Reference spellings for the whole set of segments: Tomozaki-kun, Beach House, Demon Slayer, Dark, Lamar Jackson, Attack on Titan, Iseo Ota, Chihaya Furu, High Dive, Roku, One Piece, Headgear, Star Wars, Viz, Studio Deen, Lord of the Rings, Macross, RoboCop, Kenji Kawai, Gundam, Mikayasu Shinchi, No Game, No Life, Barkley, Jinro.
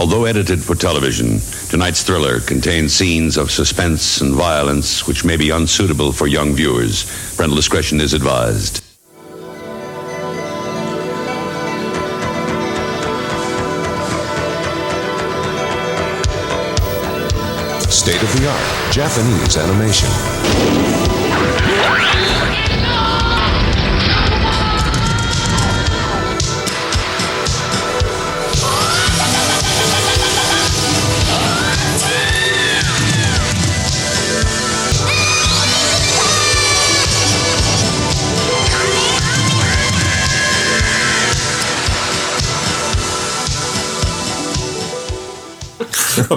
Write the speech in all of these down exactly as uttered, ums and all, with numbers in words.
Although edited for television, tonight's thriller contains scenes of suspense and violence which may be unsuitable for young viewers. Parental discretion is advised. State of the art, Japanese animation.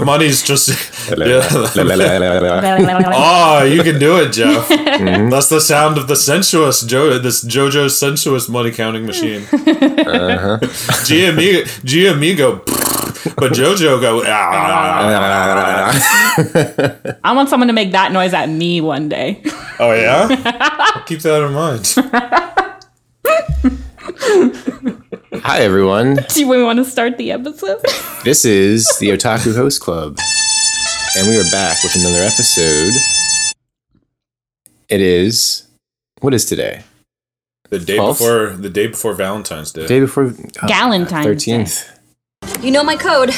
Money's just yeah. Oh, you can do it, Jeff. Mm-hmm. That's the sound of the sensuous Jo this JoJo's sensuous money counting machine. Uh-huh. G-Amigo, G-Amigo, but JoJo go. I want someone to make that noise at me one day. Oh yeah, keep that in mind. Hi, everyone. Do we want to start the episode? This is the Otaku Host Club, and we are back with another episode. It is... What is today? The day twelfth? before the day before Valentine's Day. The day before... Oh, Galentine's thirteenth. Day. You know my code.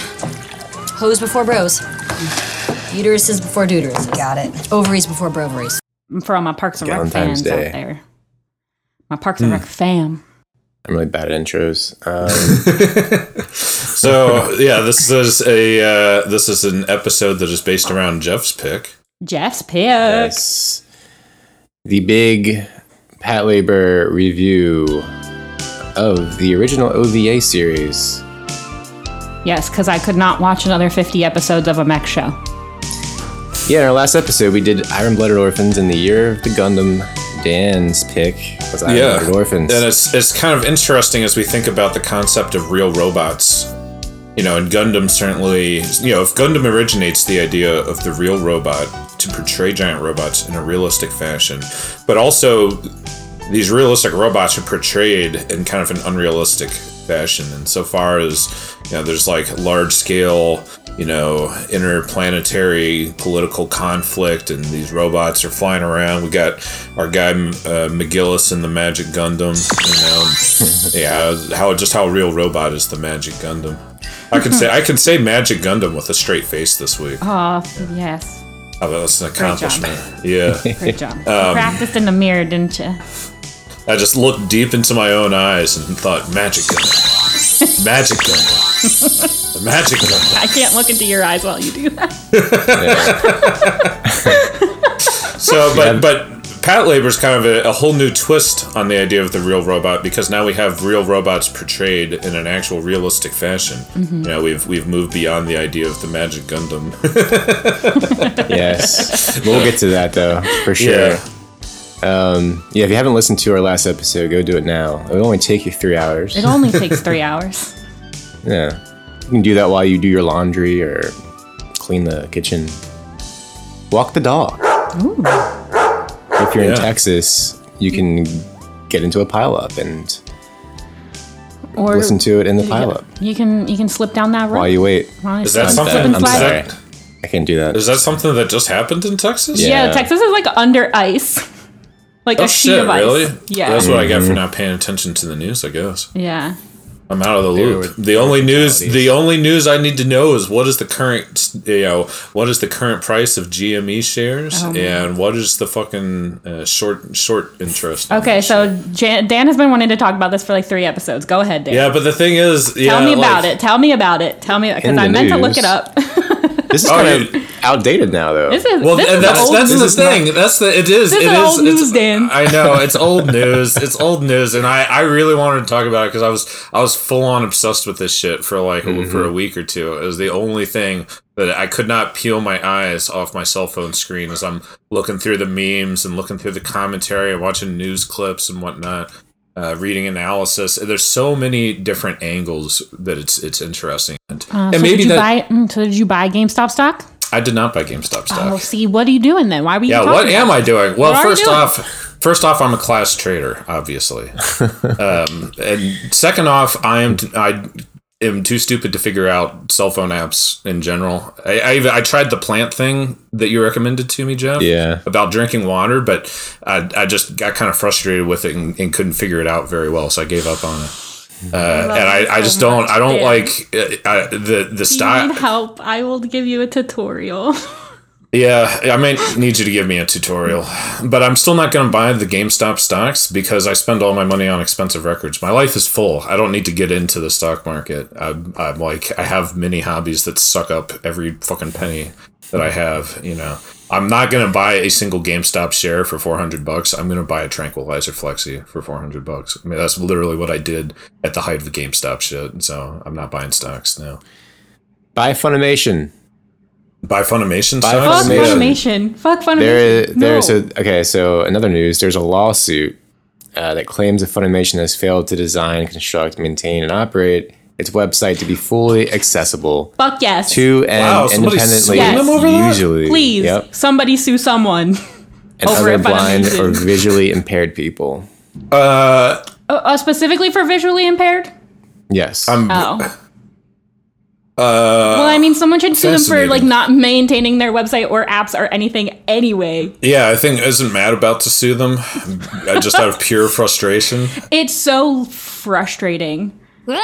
Hose before bros. Uteruses before deuteruses. Got it. Ovaries before broveries. For all my Parks and Rec fans day. out there. My Parks and mm. Rec fam. I'm really bad at intros. Um. So yeah, this is a uh, this is an episode that is based around Jeff's pick. Jeff's pick. Yes. The big Patlabor review of the original O V A series. Yes, because I could not watch another fifty episodes of a mech show. Yeah, in our last episode we did Iron-Blooded Orphans in the Year of the Gundam. Dan's pick was Iron-Blooded yeah. Orphans. And it's it's kind of interesting as we think about the concept of real robots. You know, and Gundam certainly, you know, if Gundam originates the idea of the real robot to portray giant robots in a realistic fashion, but also these realistic robots are portrayed in kind of an unrealistic fashion. And so far as, you know, there's like large scale, you know, interplanetary political conflict, and these robots are flying around. We got our guy uh, McGillis in the Magic Gundam. You know, yeah, how just how real robot is the Magic Gundam? I can say I can say Magic Gundam with a straight face this week. Oh yes. Oh, that's an accomplishment. Great job. Yeah. Great job. Um, practiced in the mirror, didn't you? I just looked deep into my own eyes and thought, Magic Gundam, Magic Gundam. The Magic Gundam. I can't look into your eyes while you do that. So, but but Patlabor's kind of a, a whole new twist on the idea of the real robot, because now we have real robots portrayed in an actual realistic fashion. Mm-hmm. You know, we've we've moved beyond the idea of the Magic Gundam. Yes, we'll get to that though for sure. Yeah. Um, yeah, if you haven't listened to our last episode, go do it now. It'll only take you three hours. It only takes three hours. Yeah. You can do that while you do your laundry or clean the kitchen. Walk the dog. Ooh. If you're yeah. in Texas, you can get into a pileup and or listen to it in the pileup. You can you can slip down that road while you wait. Is that something? I'm sorry, I can't do that. Is that something that just happened in Texas? Yeah, yeah Texas is like under ice. Like oh, a sheet shit, of ice. Really? Yeah. That's what I got for not paying attention to the news, I guess. Yeah. I'm out of the loop. The only news, the only news I need to know is what is the current, you know, what is the current price of G M E shares, oh, and what is the fucking uh, short short interest. Okay, so Jan, Dan has been wanting to talk about this for like three episodes. Go ahead, Dan. Yeah, but the thing is, yeah, tell me about like, it. Tell me about it. Tell me because I meant news. to look it up. This is oh, kind of outdated now, though. This is well, this and is that's old that's the thing. Not, that's the it is. This it is, is old news, Dan. I know it's old news. It's old news, and I, I really wanted to talk about it because I was I was full on obsessed with this shit for like mm-hmm. for a week or two. It was the only thing that I could not peel my eyes off my cell phone screen as I'm looking through the memes and looking through the commentary and watching news clips and whatnot, uh, reading analysis. There's so many different angles that it's it's interesting. Uh, and so maybe did you that, buy, so did you buy GameStop stock? I did not buy GameStop stock. Oh, see, what are you doing then? Why were you? Yeah, what about am I doing? Well, what first doing? off, first off, I'm a class trader, obviously, um, and second off, I am I am too stupid to figure out cell phone apps in general. I, I I tried the plant thing that you recommended to me, Jeff. Yeah. About drinking water, but I I just got kind of frustrated with it and, and couldn't figure it out very well, so I gave up on it. Uh, I and I, so I just don't I don't there. like I, the the style. Need help? I will give you a tutorial. Yeah, I might need you to give me a tutorial, but I'm still not going to buy the GameStop stocks because I spend all my money on expensive records. My life is full. I don't need to get into the stock market. I'm, I'm like, I have many hobbies that suck up every fucking penny that I have. You know, I'm not going to buy a single GameStop share for four hundred bucks. I'm going to buy a Tranquilizer Flexi for four hundred bucks. I mean, that's literally what I did at the height of the GameStop shit. So I'm not buying stocks now. Buy Funimation. By Funimation? By Fuck Funimation. Fuck Funimation. There is, there's no. a, okay, so another news. There's a lawsuit uh, that claims that Funimation has failed to design, construct, maintain, and operate its website to be fully accessible. Fuck yes. To and wow, independently, yes. usually. Please, yep. somebody sue someone. And over other blind or visually impaired people. Uh, uh, specifically for visually impaired? Yes. I'm, oh. Uh, well, I mean, someone should sue them for like not maintaining their website or apps or anything anyway. Yeah, I think isn't Matt about to sue them just out of pure frustration? It's so frustrating. Yeah.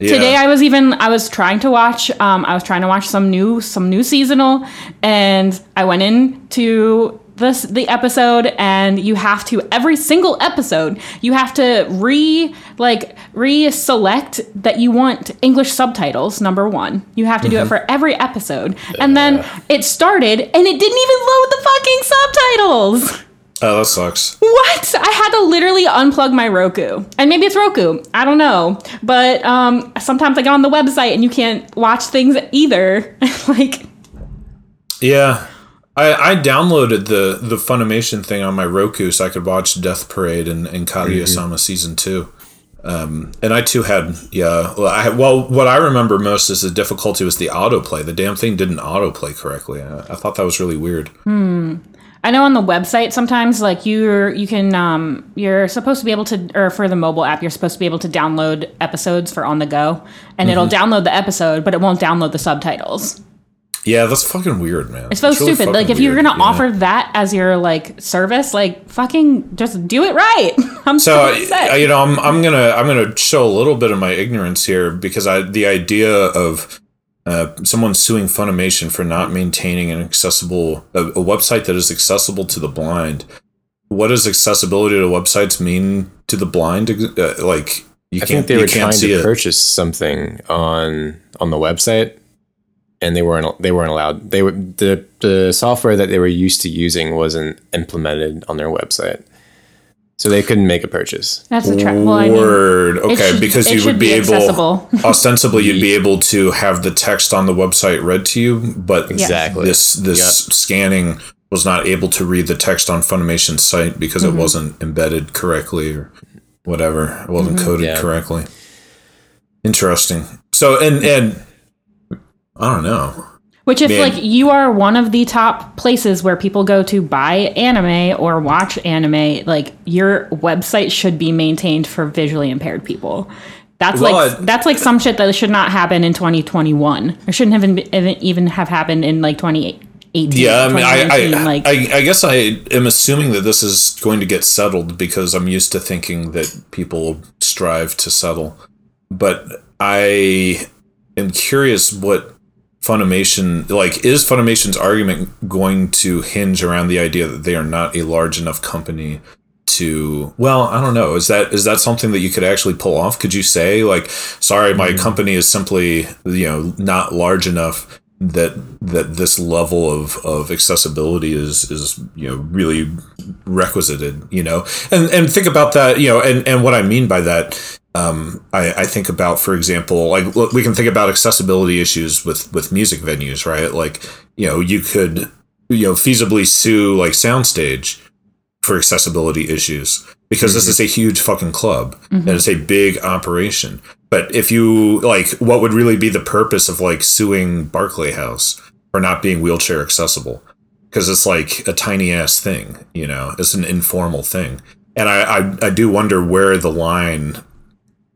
Today I was even I was trying to watch um, I was trying to watch some new some new seasonal, and I went in to This, the episode, and you have to, every single episode, you have to re, like, re-select that you want English subtitles, number one. You have to do mm-hmm. it for every episode. Yeah. And then it started, and it didn't even load the fucking subtitles! Oh, that sucks. What? I had to literally unplug my Roku. And maybe it's Roku. I don't know. But um, sometimes I get on the website, and you can't watch things either. Like... Yeah. I, I downloaded the, the Funimation thing on my Roku so I could watch Death Parade and, and Kaguya-sama mm-hmm. season two. Um, and I too had, yeah, well, I, well, what I remember most is the difficulty was the autoplay. The damn thing didn't autoplay correctly. I, I thought that was really weird. Hmm. I know on the website sometimes, like, you're you can um, you're supposed to be able to, or for the mobile app, you're supposed to be able to download episodes for on the go, and mm-hmm. it'll download the episode, but it won't download the subtitles. Yeah, that's fucking weird, man. It's so really stupid. Like, if weird, you're gonna yeah. offer that as your like service, like fucking just do it right. I'm so, so upset. You know, I'm I'm gonna I'm gonna show a little bit of my ignorance here because I the idea of uh, someone suing Funimation for not maintaining an accessible a, a website that is accessible to the blind. What does accessibility to websites mean to the blind? Uh, like, you I can't. Think they were trying to purchase it. something on on the website. And they weren't. They weren't allowed. They were the the software that they were used to using wasn't implemented on their website, so they couldn't make a purchase. That's a tra- well, I mean, word. Okay, should, because you would be, be able. Ostensibly, you'd be able to have the text on the website read to you, but exactly this this yep. scanning was not able to read the text on Funimation's site because mm-hmm. it wasn't embedded correctly or whatever. It wasn't mm-hmm. coded yeah. correctly. Interesting. So and and. I don't know. Which if, Man. like, you are one of the top places where people go to buy anime or watch anime, like, your website should be maintained for visually impaired people. That's, well, like, I, that's like some shit that should not happen in twenty twenty-one. Or shouldn't have even, even have happened in, like, twenty eighteen. Yeah, I mean, I, I, like, I, I guess I am assuming that this is going to get settled because I'm used to thinking that people strive to settle. But I am curious what... Funimation, like, is Funimation's argument going to hinge around the idea that they are not a large enough company to, well, I don't know. Is that is that something that you could actually pull off? Could you say, like, sorry, my mm-hmm. company is simply, you know, not large enough that that this level of, of accessibility is, is, you know, really requisited, you know? And and think about that, you know, and, and what I mean by that. Um, I, I think about, for example, like we can think about accessibility issues with, with music venues, right? Like, you know, you could, you know, feasibly sue like Soundstage for accessibility issues because mm-hmm. this is a huge fucking club mm-hmm. and it's a big operation. But if you like, what would really be the purpose of like suing Barclay House for not being wheelchair accessible? Because it's like a tiny ass thing, you know, it's an informal thing. And I, I, I do wonder where the line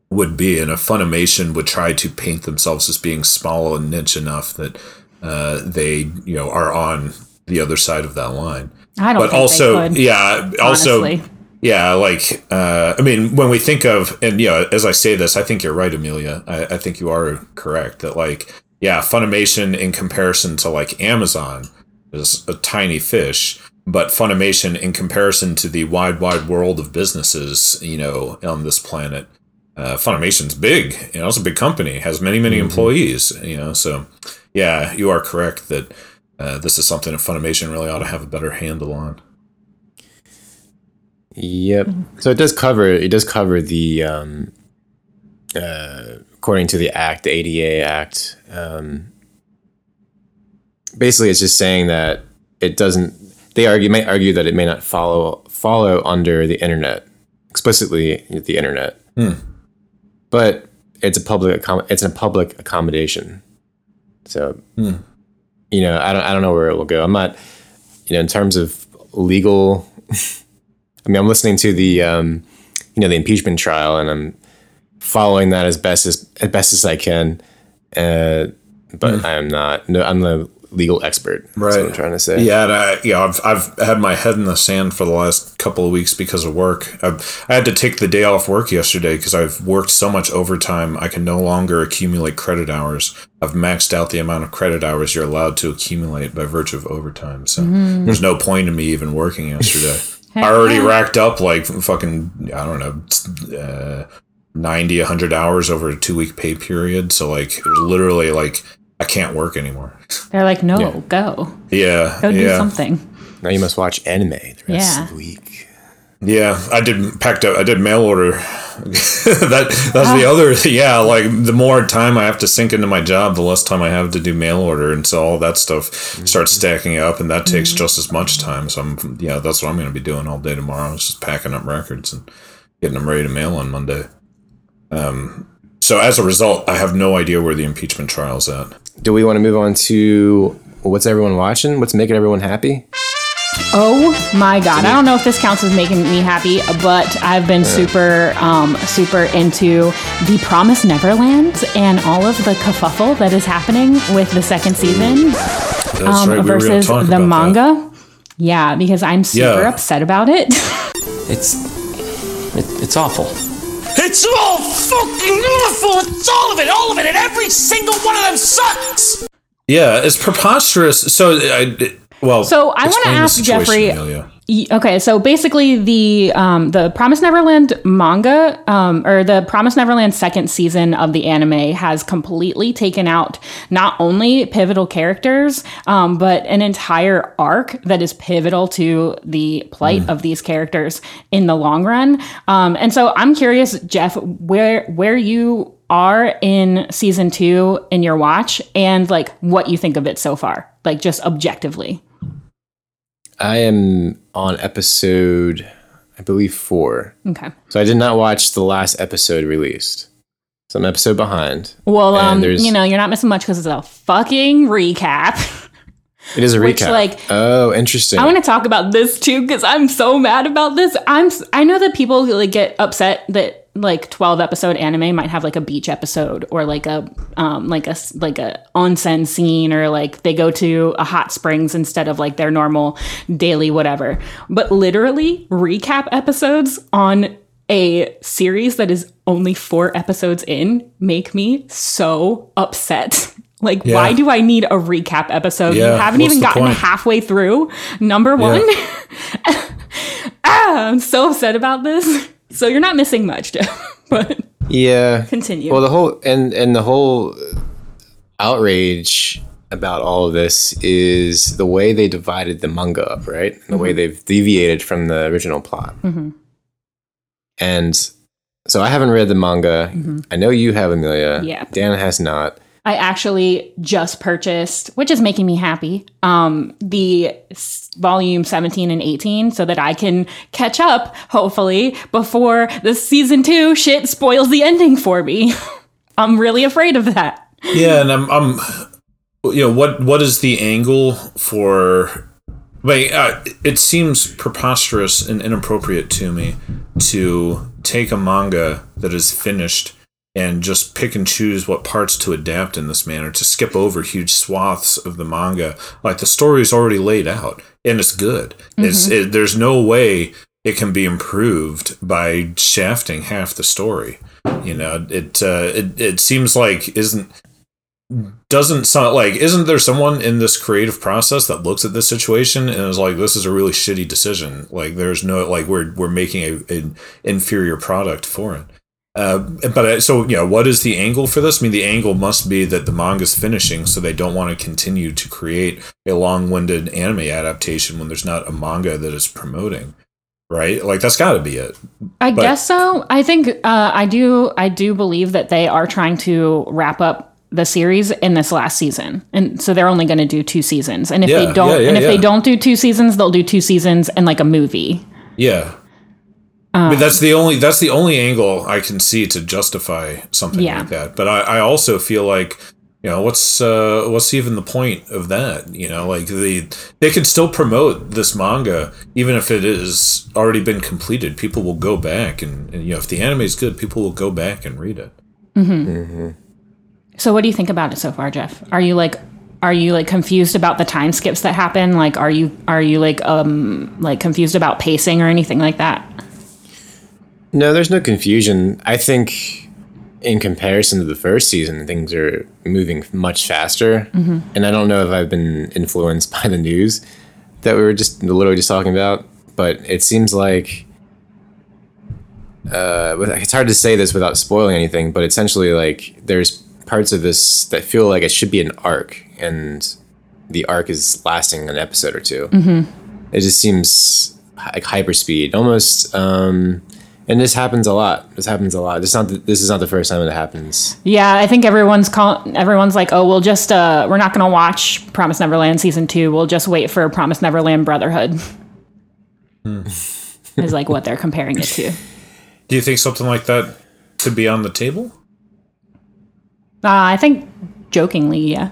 would be, and if Funimation would try to paint themselves as being small and niche enough that uh, they, you know, are on the other side of that line. I don't. But think also, they could, yeah, also, honestly. yeah, like, uh, I mean, when we think of, and you know, as I say this, I think you're right, Amelia. I, I think you are correct that, like, yeah, Funimation in comparison to like Amazon is a tiny fish. But Funimation, in comparison to the wide, wide world of businesses, you know, on this planet, uh, Funimation's big. You know, it's a big company, has many, many mm-hmm. employees. You know, so yeah, you are correct that uh, this is something that Funimation really ought to have a better handle on. Yep. So it does cover. It does cover the, um, uh, according to the Act, the A D A Act. Um, basically, it's just saying that it doesn't. They argue may argue that it may not follow follow under the internet, explicitly the internet, hmm. but it's a public accom- it's a public accommodation. So, hmm. you know, I don't I don't know where it will go. I'm not, you know, in terms of legal. I mean, I'm listening to the, um, you know, the impeachment trial, and I'm following that as best as as best as I can. Uh, but hmm. I'm not. No, I'm the. legal expert, right? That's what I'm trying to say. Yeah, and I, you know, I've I've had my head in the sand for the last couple of weeks because of work. I've, I had to take the day off work yesterday because I've worked so much overtime. I can no longer accumulate credit hours. I've maxed out the amount of credit hours you're allowed to accumulate by virtue of overtime. So mm. there's no point in me even working yesterday. I already racked up like fucking I don't know uh, ninety, one hundred hours over a two week pay period. So like it was literally like. I can't work anymore. They're like, no, yeah. go. Yeah. Go do yeah. something. Now you must watch anime the rest yeah. of the week. Yeah. I did packed up. I did mail order. that That's oh. the other. Yeah. Like the more time I have to sink into my job, the less time I have to do mail order. And so all that stuff mm-hmm. starts stacking up, and that takes mm-hmm. just as much time. So I'm, yeah, that's what I'm going to be doing all day tomorrow. Is just packing up records and getting them ready to mail on Monday. Um, So as a result, I have no idea where the impeachment trial's at. Do we want to move on to what's everyone watching? What's making everyone happy? Oh my God. I don't know if this counts as making me happy, but I've been yeah. super, um, super into The Promised Neverland and all of the kerfuffle that is happening with the second season That's um, right. we versus were gonna talk the about manga. That. Yeah, because I'm super yeah. upset about it. It's, it, it's awful. It's all fucking awful! It's all of it, all of it, and every single one of them sucks! Yeah, it's preposterous. So, I, it, well, so I want to ask Jeffrey... Amelia. Okay, so basically the um, the Promised Neverland manga, um, or the Promised Neverland second season of the anime has completely taken out not only pivotal characters, um, but an entire arc that is pivotal to the plight mm. of these characters in the long run. Um, and so I'm curious, Jeff, where where you are in season two in your watch, and like what you think of it so far, like just objectively. I am on episode, I believe, four. Okay. So I did not watch the last episode released. So I'm an episode behind. Well, um, you know, you're not missing much because it's a fucking recap. It is a Which, recap. Like, oh, interesting. I want to talk about this, too, because I'm so mad about this. I'm, I know that people like, get upset that like twelve episode anime might have like a beach episode or like a um like a like a onsen scene, or like they go to a hot springs instead of like their normal daily whatever, but literally recap episodes on a series that is only four episodes in make me so upset. Like yeah. why do I need a recap episode? Yeah. You haven't What's even gotten point? halfway through number one. Yeah. ah, I'm so upset about this. So you're not missing much, Jeff, but yeah, continue. Well, the whole and and the whole outrage about all of this is the way they divided the manga up, right? And the mm-hmm. way they've deviated from the original plot. Mm-hmm. And so I haven't read the manga. Mm-hmm. I know you have, Amelia. Yeah. Dan has not. I actually just purchased, which is making me happy, um, the s- volume seventeen and eighteen so that I can catch up, hopefully, before the season two shit spoils the ending for me. I'm really afraid of that. Yeah, and I'm, I'm you know, what what is the angle for But uh, it seems preposterous and inappropriate to me to take a manga that is finished and just pick and choose what parts to adapt in this manner, to skip over huge swaths of the manga. Like, the story is already laid out, and it's good. Mm-hmm. It's, it, there's no way it can be improved by shafting half the story. You know, it uh, it, it seems like isn't... doesn't sound like, isn't there someone in this creative process that looks at this situation and is like, this is a really shitty decision. Like, there's no, like, we're, we're making a, an inferior product for it. Uh, but I, so, yeah, what is the angle for this? I mean, the angle must be that the manga's finishing, so they don't want to continue to create a long-winded anime adaptation when there's not a manga that is promoting. Right? Like, that's got to be it. I but, guess so. I think uh, I do, I do believe that they are trying to wrap up the series in this last season, and so they're only going to do two seasons. And if yeah, they don't, yeah, yeah, and if yeah. they don't do two seasons, they'll do two seasons and like a movie. Yeah, um, but that's the only that's the only angle I can see to justify something yeah. like that. But I, I also feel like, you know, what's uh, what's even the point of that? You know, like the they can still promote this manga even if it is already been completed. People will go back and, and you know, if the anime is good, people will go back and read it. Mm-hmm. Mm-hmm. So what do you think about it so far, Jeff? Are you like, are you like confused about the time skips that happen? Like, are you, are you like, um, like confused about pacing or anything like that? No, there's no confusion. I think in comparison to the first season, things are moving much faster. Mm-hmm. And I don't know if I've been influenced by the news that we were just literally just talking about, but it seems like, uh, it's hard to say this without spoiling anything, but essentially like there's parts of this that feel like it should be an arc, and the arc is lasting an episode or two. Mm-hmm. It just seems like hyperspeed almost, um, and this happens a lot. This happens a lot. It's not. The, this is not the first time it happens. Yeah, I think everyone's call, Everyone's like, oh, we'll just uh, we're not going to watch Promised Neverland season two. We'll just wait for Promised Neverland Brotherhood. Hmm. Is like what they're comparing it to. Do you think something like that could be on the table? Uh, I think jokingly, yeah.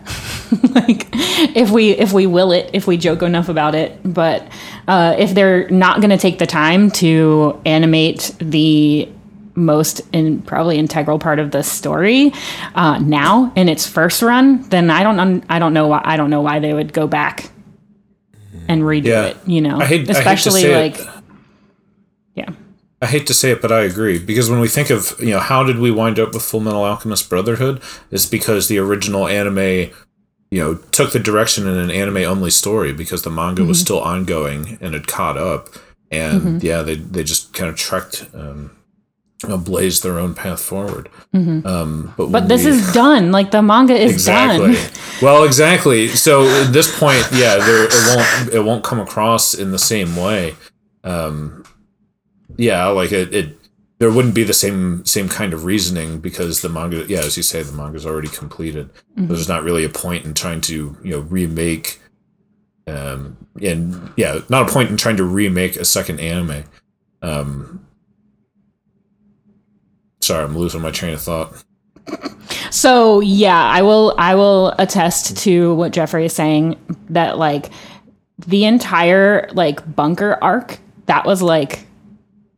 Like if we if we will it, if we joke enough about it. But uh, if they're not going to take the time to animate the most and in, probably integral part of the story uh, now in its first run, then I don't un- I don't know why I don't know why they would go back and redo yeah. it. You know, I hate, especially I hate to say like it. yeah. I hate to say it, but I agree, because when we think of, you know, how did we wind up with Fullmetal Alchemist Brotherhood? It's because the original anime, you know, took the direction in an anime-only story because the manga mm-hmm. was still ongoing and had caught up. And, mm-hmm. yeah, they they just kind of trekked, um, you know, blazed their own path forward. Mm-hmm. Um, but but this we, is done. Like, the manga is exactly. done. Well, exactly. So at this point, yeah, there, it won't it won't come across in the same way. Um Yeah, like it, it, there wouldn't be the same same kind of reasoning because the manga, yeah, as you say, the manga's already completed. Mm-hmm. There's not really a point in trying to, you know, remake, um, and yeah, not a point in trying to remake a second anime. Um, sorry, I'm losing my train of thought. So yeah, I will, I will attest to what Jeffrey is saying, that like the entire like bunker arc that was like.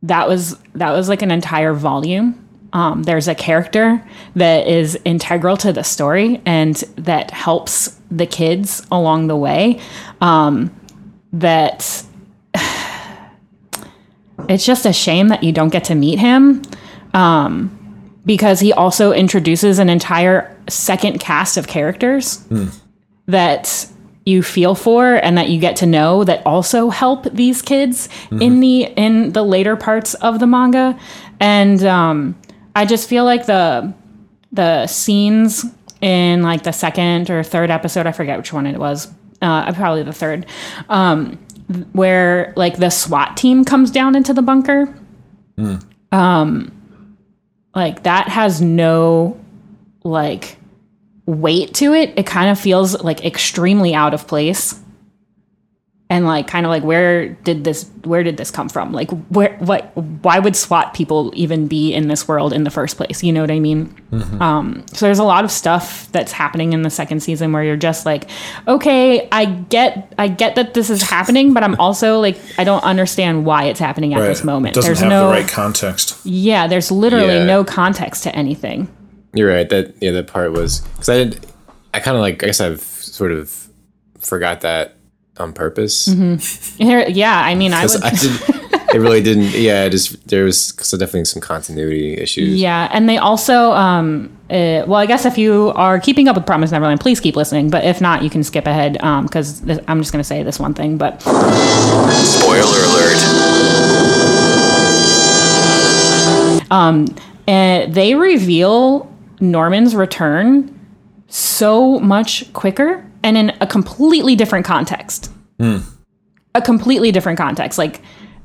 That was that was like an entire volume. Um, there's a character that is integral to the story and that helps the kids along the way. Um, that it's just a shame that you don't get to meet him, um, because he also introduces an entire second cast of characters mm. that you feel for and that you get to know, that also help these kids mm-hmm. in the in the later parts of the manga. And um, I just feel like the the scenes in like the second or third episode, I forget which one it was, uh, probably the third, um, where like the SWAT team comes down into the bunker. Mm. Um, like that has no like weight to it. It kind of feels like extremely out of place, and like kind of like where did this where did this come from? Like where what why would SWAT people even be in this world in the first place? You know what I mean? Mm-hmm. Um, so there's a lot of stuff that's happening in the second season where you're just like, okay, I get I get that this is happening, but I'm also like I don't understand why it's happening at right. this moment. It doesn't there's have no, the right context. Yeah, there's literally yeah. no context to anything. You're right. That yeah, that part was because I did. I kind of like. I guess I've sort of forgot that on purpose. Mm-hmm. There, yeah, I mean, I would. I did, it really didn't. Yeah, it just there was cause definitely some continuity issues. Yeah, and they also. Um, uh, well, I guess if you are keeping up with Promised Neverland, please keep listening. But if not, you can skip ahead because um, I'm just going to say this one thing. But spoiler alert. Um, and they reveal Norman's return so much quicker and in a completely different context. Mm. A completely different context. Like,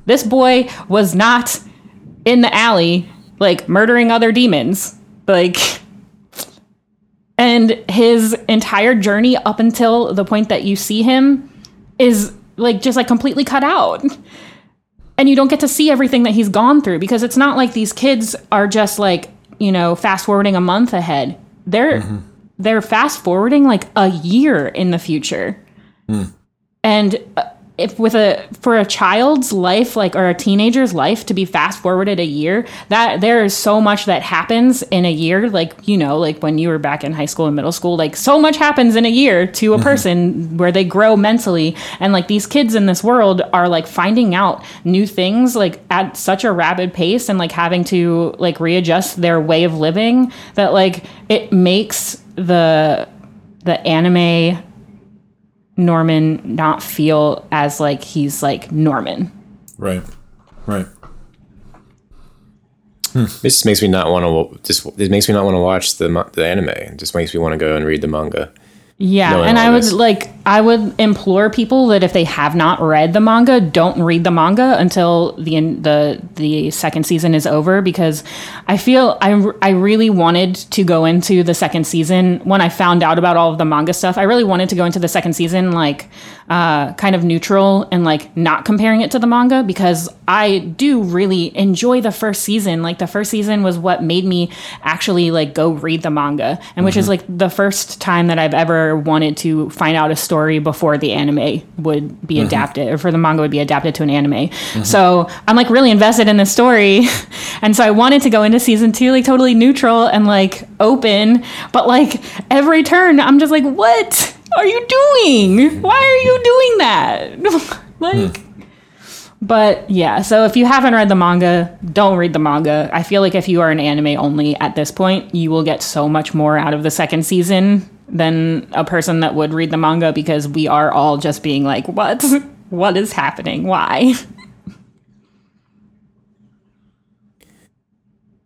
this boy was not in the alley, like, murdering other demons. Like, and his entire journey up until the point that you see him is, like, just, like, completely cut out. And you don't get to see everything that he's gone through because it's not like these kids are just, like, you know, fast-forwarding a month ahead. They're mm-hmm. they're fast-forwarding, like, a year in the future. Mm. And if with a for a child's life, like, or a teenager's life to be fast-forwarded a year, that there is so much that happens in a year. Like, you know, like, when you were back in high school and middle school, like, so much happens in a year to a mm-hmm. person where they grow mentally. And, like, these kids in this world are, like, finding out new things, like, at such a rapid pace and, like, having to, like, readjust their way of living that, like, it makes the the anime Norman not feel as, like, he's, like, Norman. Right. Right. Hmm. This makes me not want to just. It makes me not want to watch the the anime. It just makes me want to go and read the manga. Yeah, and I would this. like. I would implore people that if they have not read the manga, don't read the manga until the the the second season is over. Because I feel I I really wanted to go into the second season when I found out about all of the manga stuff. I really wanted to go into the second season like uh, kind of neutral and like not comparing it to the manga because I do really enjoy the first season. Like the first season was what made me actually like go read the manga, and which mm-hmm. is like the first time that I've ever wanted to find out a story before the anime would be mm-hmm. adapted, or for the manga would be adapted to an anime. Mm-hmm. So I'm like really invested in this story, and so I wanted to go into season two like totally neutral and like open, but like every turn I'm just like, what are you doing? Why are you doing that? Like, mm. but yeah. So if you haven't read the manga, don't read the manga. I feel like if you are an anime only at this point, you will get so much more out of the second season than a person that would read the manga because we are all just being like, what? What is happening? Why?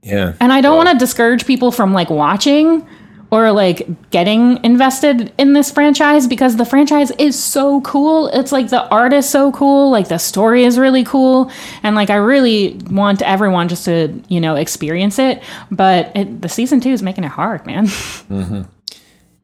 Yeah. And I don't well. want to discourage people from like watching or like getting invested in this franchise because the franchise is so cool. It's like the art is so cool. Like the story is really cool. And like, I really want everyone just to, you know, experience it. But it, the season two is making it hard, man. Mm-hmm.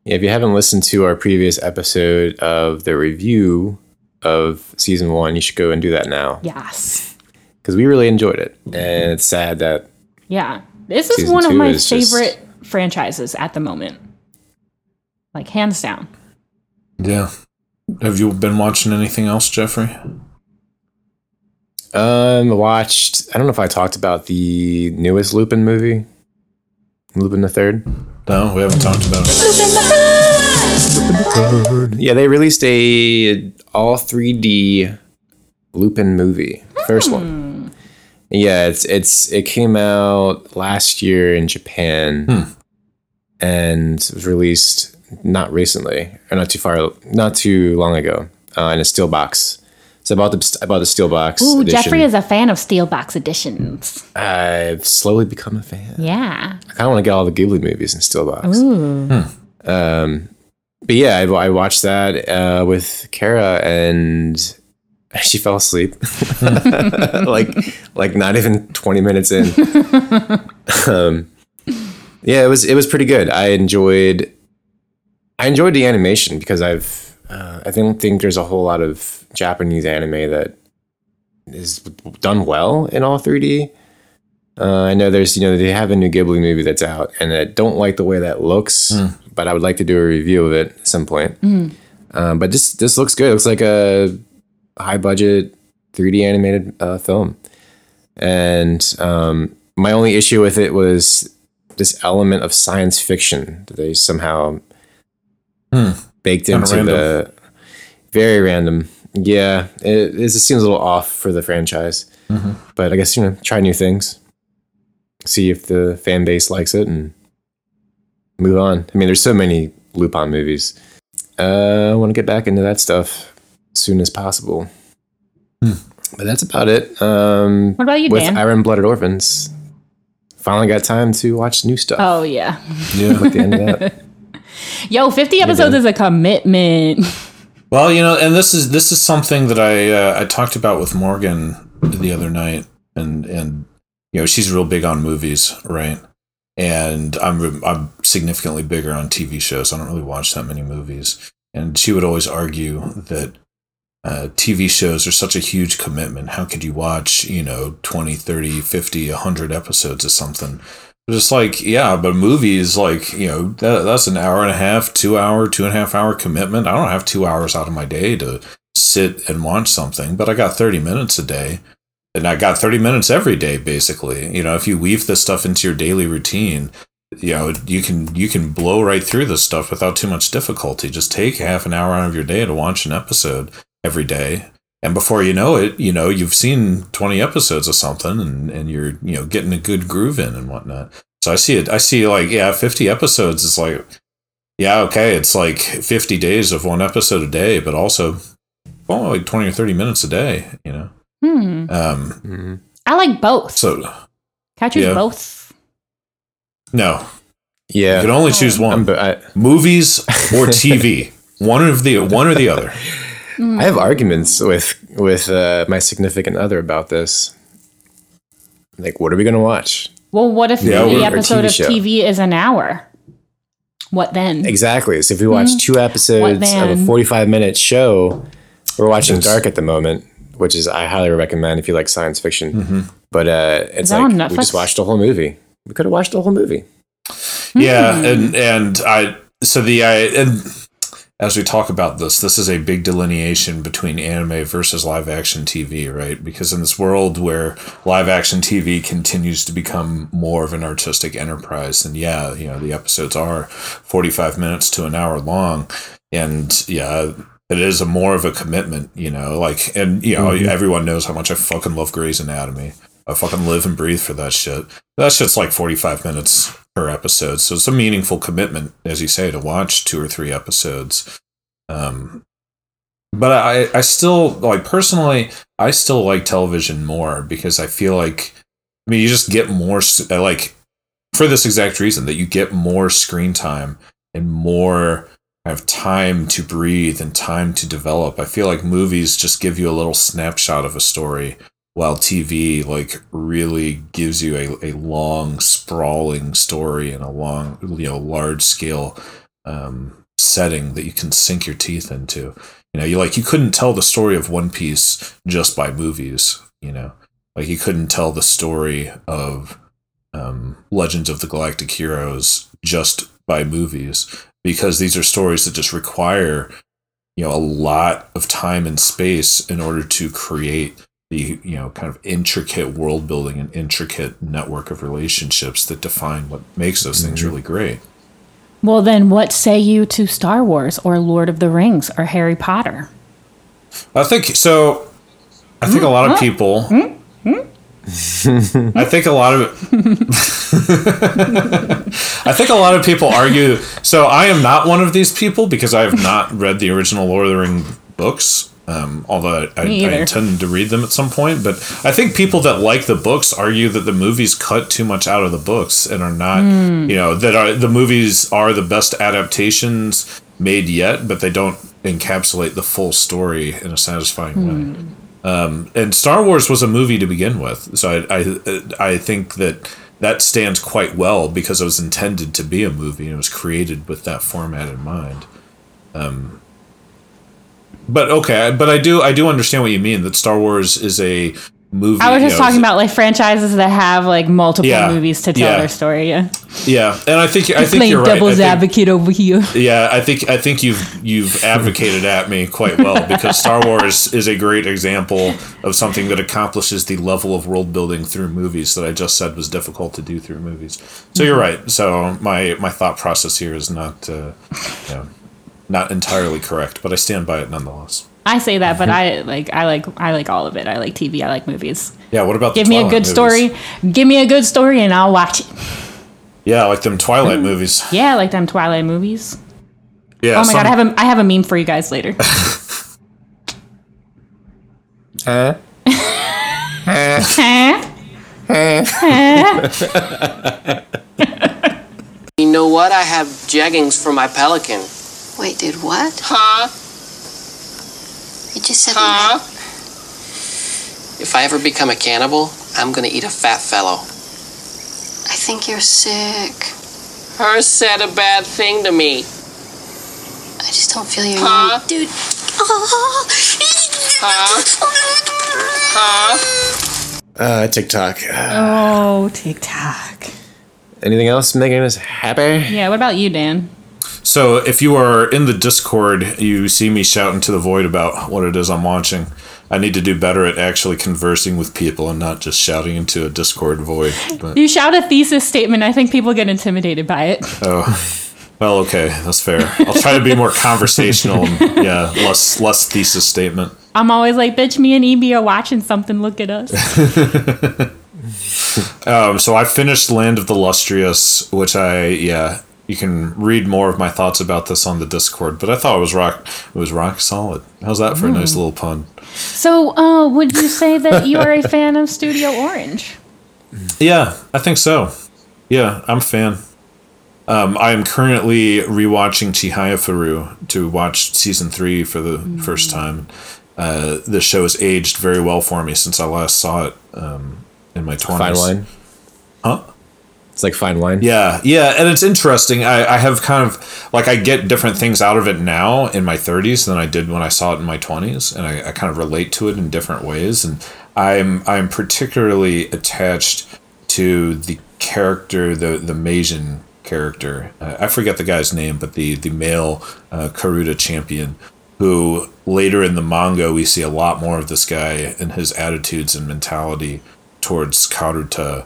If you haven't listened to our previous episode of the review of season one, you should go and do that now. Yes. Because we really enjoyed it. And it's sad that. Yeah. This is one of my favorite just... franchises at the moment. Like, hands down. Yeah. Have you been watching anything else, Jeffrey? Um, watched. I don't know if I talked about the newest Lupin movie, Lupin the Third. No, we haven't talked about it. Yeah, they released a all three D Lupin movie, first one. Yeah, it's it's it came out last year in Japan, hmm. and it was released not recently or not too far, not too long ago uh, in a steel box. So I bought the I bought the steel box. Ooh, edition. Jeffrey is a fan of steel box editions. I've slowly become a fan. Yeah, I kind of want to get all the Ghibli movies in steel box. Ooh. Hmm. Um, but yeah, I, I watched that uh, with Kara, and she fell asleep. like like not even twenty minutes in. um, yeah, it was it was pretty good. I enjoyed I enjoyed the animation because I've Uh, I don't think there's a whole lot of Japanese anime that is done well in all three D. Uh, I know there's, you know, they have a new Ghibli movie that's out, and I don't like the way that looks, mm. but I would like to do a review of it at some point. Mm. Um, but this this looks good. It looks like a high budget three D animated uh, film. And um, my only issue with it was this element of science fiction that they somehow mm. baked Kinda into random. the very random. Yeah, it, it just seems a little off for the franchise. Mm-hmm. But I guess, you know, try new things. See if the fan base likes it and move on. I mean, there's so many Lupin movies. Uh, I want to get back into that stuff as soon as possible. Hmm. But that's about it. Um, what about you, with Dan? With Iron-Blooded Orphans. Finally got time to watch new stuff. Oh, yeah. Yeah. At the end of that. Yo, fifty episodes is a commitment. Well, you know, and this is this is something that I uh, I talked about with Morgan the other night, and and you know, she's real big on movies, right? And I'm I'm significantly bigger on T V shows. I don't really watch that many movies, and she would always argue that uh, T V shows are such a huge commitment. How could you watch, you know, twenty, thirty, fifty, one hundred episodes of something? Just like, yeah, but movies, like, you know, that, that's an hour and a half, two hour, two and a half hour commitment. I don't have two hours out of my day to sit and watch something, but I got thirty minutes a day, and I got thirty minutes every day, basically. You know, if you weave this stuff into your daily routine, you know, you can you can blow right through this stuff without too much difficulty. Just take half an hour out of your day to watch an episode every day. And before you know it, you know, you've seen twenty episodes of something, and, and you're, you know, getting a good groove in and whatnot. So I see it. I see, like, yeah, fifty episodes. It's like, yeah, okay. It's like fifty days of one episode a day, but also, well, like twenty or thirty minutes a day, you know? Hmm. Um, mm-hmm. I like both. So catches yeah. both. No. Yeah. You can only oh. choose one. I- Movies or T V. One of the, one or the other. I have arguments with with uh, my significant other about this. Like, what are we going to watch? Well, what if yeah, the episode of T V is an hour? What then? Exactly. So if we watch mm-hmm. two episodes of a forty-five minute show, we're watching Dark at the moment, which is I highly recommend if you like science fiction. Mm-hmm. But uh, it's like we just watched a whole movie. We could have watched a whole movie. Yeah, mm. and and I so the I and. As we talk about this, this is a big delineation between anime versus live-action T V, right? Because in this world where live-action T V continues to become more of an artistic enterprise, and yeah, you know, the episodes are forty-five minutes to an hour long, and yeah, it is a more of a commitment, you know, like, and, you know, mm-hmm. everyone knows how much I fucking love Grey's Anatomy. I fucking live and breathe for that shit. That shit's like forty-five minutes per episode. So it's a meaningful commitment, as you say, to watch two or three episodes. Um, but I, I still, like, personally, I still like television more because I feel like, I mean, you just get more, like, for this exact reason, that you get more screen time and more kind of time to breathe and time to develop. I feel like movies just give you a little snapshot of a story, while T V, like, really gives you a, a long, sprawling story and a long, you know, large-scale um, setting that you can sink your teeth into. You know, you like you couldn't tell the story of One Piece just by movies. You know, like you couldn't tell the story of um, Legends of the Galactic Heroes just by movies, because these are stories that just require, you know, a lot of time and space in order to create the, you know, kind of intricate world building and intricate network of relationships that define what makes those mm-hmm. things really great. Well, then what say you to Star Wars or Lord of the Rings or Harry Potter? I think so. I think mm-hmm. a lot of people. Mm-hmm. I think a lot of. I think a lot of people argue. So I am not one of these people because I have not read the original Lord of the Rings books. Um, although I, I intend to read them at some point, but I think people that like the books argue that the movies cut too much out of the books and are not, mm. you know, that are the movies are the best adaptations made yet, but they don't encapsulate the full story in a satisfying mm. way. Um, and Star Wars was a movie to begin with, so I, I I think that that stands quite well because it was intended to be a movie and it was created with that format in mind. Um, But okay, but I do I do understand what you mean, that Star Wars is a movie. I was just you know, talking about like franchises that have like multiple yeah, movies to tell yeah. their story. Yeah. Yeah, and I think I think you're right. Devil's advocate over here. Yeah, I think I think you've you've advocated at me quite well, because Star Wars is a great example of something that accomplishes the level of world building through movies that I just said was difficult to do through movies. So you're right. So my my thought process here is not uh, you know, not entirely correct, but I stand by it nonetheless. I say that, but I like I like I like all of it. I like T V. I like movies. Yeah. What about the give me a good movies? story? Give me a good story, and I'll watch it. Yeah, like them Twilight um, movies. Yeah, like them Twilight movies. Yeah. Oh my some... god, I have a I have a meme for you guys later. Huh? Huh? Huh? You know what? I have jeggings for my pelican. Wait, did what? Huh? You just said huh? That. If I ever become a cannibal, I'm gonna eat a fat fellow. I think you're sick. Her said a bad thing to me. I just don't feel your huh? name, dude. Oh. Huh? Huh? Uh, TikTok. Oh, TikTok. Anything else making us happy? Yeah, what about you, Dan? So if you are in the Discord, you see me shouting to the void about what it is I'm watching. I need to do better at actually conversing with people and not just shouting into a Discord void. But. You shout a thesis statement. I think people get intimidated by it. Oh, well, okay. That's fair. I'll try to be more conversational and, yeah, less less thesis statement. I'm always like, bitch, me and E B are watching something. Look at us. um, so I finished Land of the Lustrious, which I, yeah, you can read more of my thoughts about this on the Discord, but I thought it was rock, it was rock solid. How's that for mm. a nice little pun? So, uh, would you say that you are a fan of Studio Orange? Yeah, I think so. Yeah, I'm a fan. Um, I am currently rewatching Chihaya Furu to watch season three for the mm. first time. Uh, the show has aged very well for me since I last saw it um, in my twenties. Fine wine? Huh? It's like fine wine. Yeah, yeah, and it's interesting. I, I have kind of, like, I get different things out of it now in my thirties than I did when I saw it in my twenties, and I, I kind of relate to it in different ways. And I'm I'm particularly attached to the character, the the Meijin character. Uh, I forget the guy's name, but the the male uh, Karuta champion, who later in the manga we see a lot more of this guy and his attitudes and mentality towards Karuta.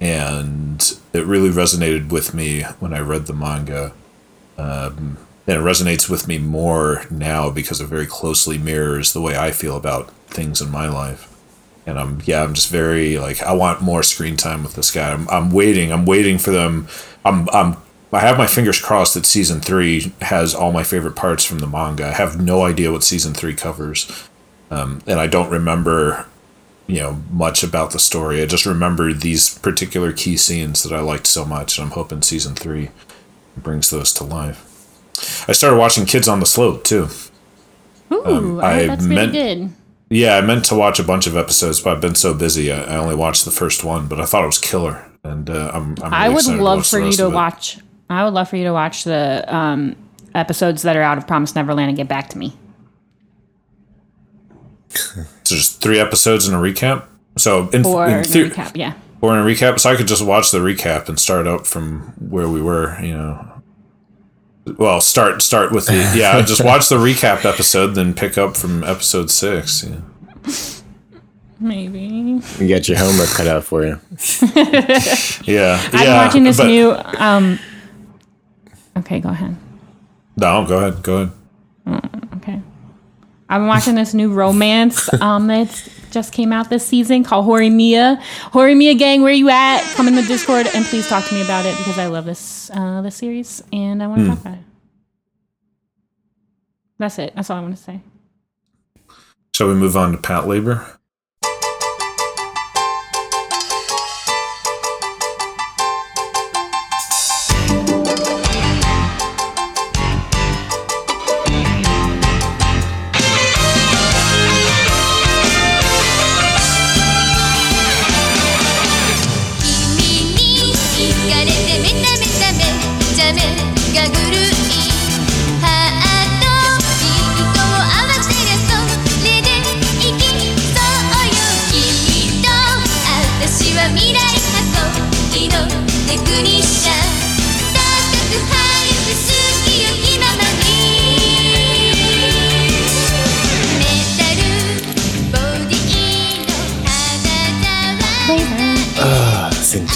And it really resonated with me when I read the manga. Um, and it resonates with me more now because it very closely mirrors the way I feel about things in my life. And I'm, yeah, I'm just very, like, I want more screen time with this guy. I'm, I'm waiting. I'm waiting for them. I'm, I'm, I have my fingers crossed that season three has all my favorite parts from the manga. I have no idea what season three covers. Um, and I don't remember... you know, much about the story. I just remember these particular key scenes that I liked so much, and I'm hoping season three brings those to life. I started watching Kids on the Slope, too. Ooh, um, I, I that's meant, pretty good. Yeah, I meant to watch a bunch of episodes, but I've been so busy, I, I only watched the first one, but I thought it was killer, and uh, I'm, I'm really I would love for you to watch, I would love for you to watch the um, episodes that are out of Promised Neverland and get back to me. So just three episodes and a recap. So in, or in the- recap, yeah. Or in a recap, so I could just watch the recap and start up from where we were. You know, well, start start with the yeah. Just watch the recap episode, then pick up from episode six. Yeah. Maybe you got your homework cut out for you. yeah, I'm yeah, watching this but, new. Um, okay, go ahead. No, go ahead. Go ahead. Mm, okay. I'm watching this new romance um, that just came out this season called Horimiya. Horimiya gang, where you at? Come in the Discord and please talk to me about it because I love this uh, this series and I want to mm. talk about it. That's it. That's all I want to say. Shall we move on to Patlabor?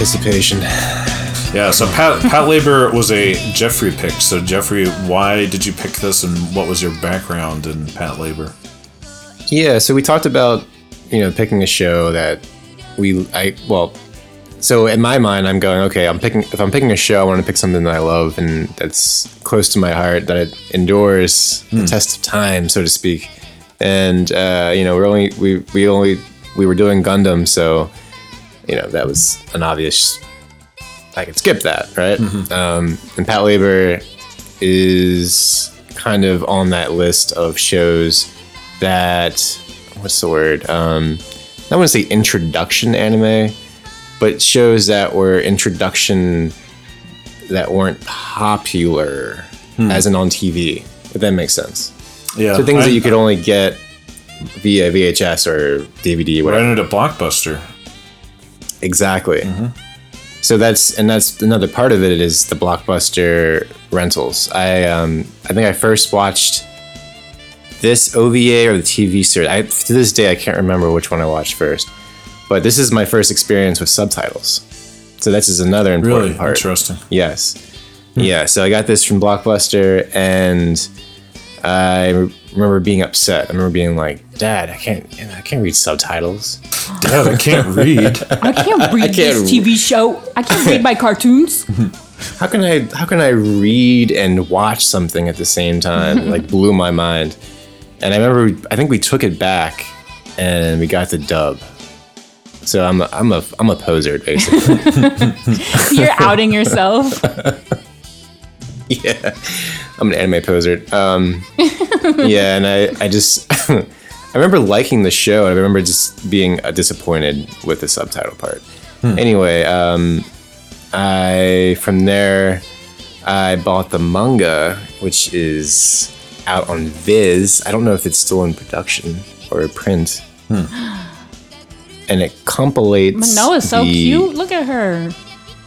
anticipation. Yeah, so Pat, Patlabor was a Jeffrey pick. So Jeffrey, why did you pick this, and what was your background in Patlabor? Yeah, so we talked about, you know, picking a show that we, I well, so in my mind, I'm going, okay, I'm picking, if I'm picking a show, I want to pick something that I love and that's close to my heart, that it endures hmm. the test of time, so to speak. And uh, you know, we're only we we only we were doing Gundam, so you know that was an obvious. I could skip that, right? Mm-hmm. Um, and Patlabor is kind of on that list of shows that, what's the word? Um, I want to say introduction anime, but shows that were introduction that weren't popular, hmm. as in on T V. If that makes sense. Yeah. So things I, that you could I, only get via V H S or D V D, whatever. Rented at Blockbuster. Exactly. Mm-hmm. So that's, and that's another part of it is the Blockbuster rentals. I um, I think I first watched this O V A or the T V series. I, to this day, I can't remember which one I watched first. But this is my first experience with subtitles. So that's is another important really part. Interesting. Yes. Hmm. Yeah, so I got this from Blockbuster, and I remember being upset. I remember being like, "Dad, I can't, I can't read subtitles. Dad, I can't read. I can't read I can't this re- T V show. I can't read my cartoons. How can I? How can I read and watch something at the same time?" Like, blew my mind. And I remember, I think we took it back, and we got the dub. So I'm, a, I'm a, I'm a poser basically. You're outing yourself. Yeah, I'm an anime poser. Um, yeah, and I, I just, I remember liking the show. I remember just being disappointed with the subtitle part. Hmm. Anyway, um, I from there, I bought the manga, which is out on Viz. I don't know if it's still in production or print. Hmm. And it compilates. Manoa's so cute. Look at her.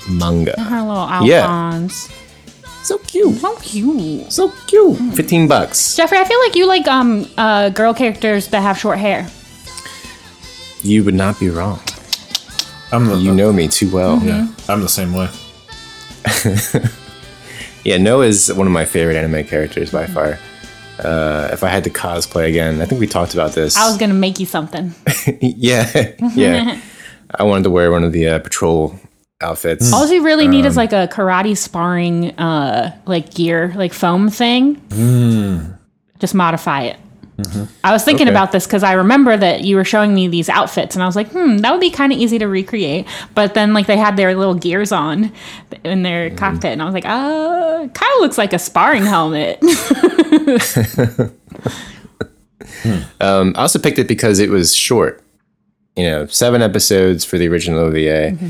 Manga. And her little outlines. Yeah. So cute. So cute. So cute. Mm. fifteen bucks. Jeffrey, I feel like you like um uh girl characters that have short hair. You would not be wrong. I'm the, you know me too well. Mm-hmm. Yeah, I'm the same way. Yeah, Noah is one of my favorite anime characters by far. Uh, if I had to cosplay again, I think we talked about this. I was going to make you something. yeah, yeah. I wanted to wear one of the uh, patrol outfits. All you really um, need is like a karate sparring uh like gear, like foam thing. Mm. Just modify it. Mm-hmm. I was thinking okay. about this because I remember that you were showing me these outfits and I was like, hmm, that would be kind of easy to recreate. But then like they had their little gears on in their mm. cockpit and I was like, uh, kind of looks like a sparring helmet. hmm. um, I also picked it because it was short. You know, seven episodes for the original O V A. Mm-hmm.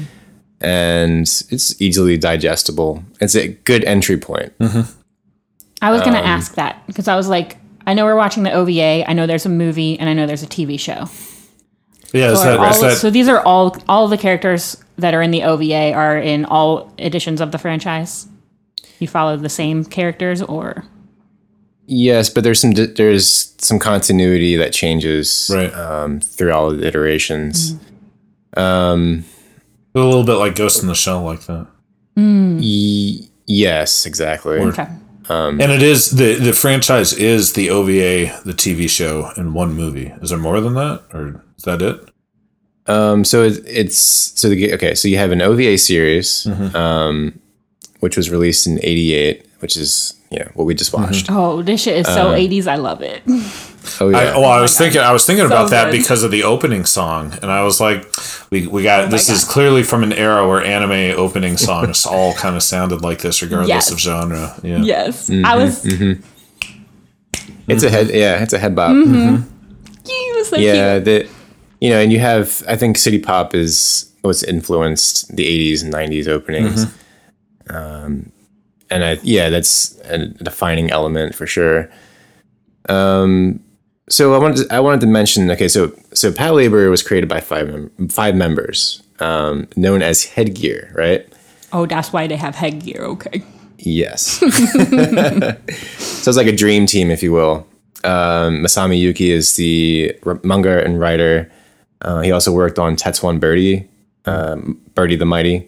And it's easily digestible. It's a good entry point. Mm-hmm. I was going to um, ask that because I was like, I know we're watching the O V A. I know there's a movie and I know there's a T V show. Yeah, so, that, all, that, so these are all all the characters that are in the O V A are in all editions of the franchise. You follow the same characters, or yes, but there's some there's some continuity that changes right. um, through all of the iterations. Mm-hmm. Um. A little bit like Ghost in the Shell, like that. Mm. Y- yes, exactly. Okay. Um, and it is the the franchise is the O V A, the T V show, and one movie. Is there more than that, or is that it? Um. So it, it's so the okay. So you have an O V A series, mm-hmm. um, which was released in eighty-eight, which is yeah what we just watched. Mm-hmm. Oh, this shit is so uh, eighties. I love it. Oh yeah. I, well, oh I was God. thinking, I was thinking so about that good. because of the opening song, and I was like, "We, we got oh this God. is clearly from an era where anime opening songs all kind of sounded like this, regardless yes. of genre." Yeah. Yes, mm-hmm. I was. Mm-hmm. Mm-hmm. It's a head, yeah, it's a head bop. Mm-hmm. Mm-hmm. So yeah, that you know, and you have. I think City Pop is what's influenced the eighties and nineties openings, mm-hmm. um, and I yeah, that's a defining element for sure. Um. So I wanted to, I wanted to mention okay so so Patlabor was created by five mem- five members um, known as Headgear, right? Oh, that's why they have Headgear. Okay. Yes. So it's like a dream team, if you will. Um, Masami Yuki is the r- manga and writer. Uh, he also worked on Tetsuan Birdie, um, Birdie the Mighty,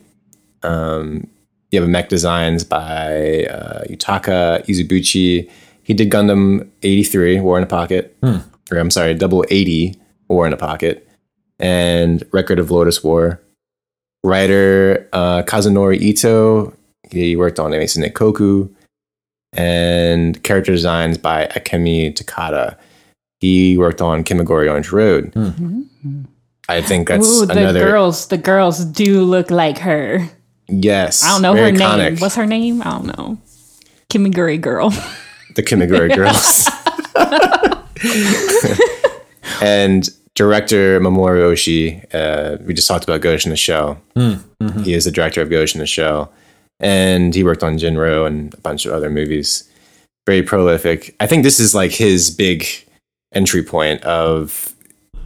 Um, you have a mech designs by uh, Yutaka Izubuchi. He did Gundam eighty-three, War in a Pocket. Hmm. Or I'm sorry, double eighty, War in a Pocket. And Record of Lotus War. Writer uh, Kazunori Ito. He worked on Eisen Nekoku. And character designs by Akemi Takada. He worked on Kimigori Orange Road. Mm-hmm. I think that's Ooh, the another... girls, the girls do look like her. Yes. I don't know her iconic. name. What's her name? I don't know. Kimigori girl. The Kimigori girls. And director Mamoru Oshii. Uh, we just talked about Ghost in the Shell. Mm-hmm. He is the director of Ghost in the Shell. And he worked on Jinro and a bunch of other movies. Very prolific. I think this is like his big entry point of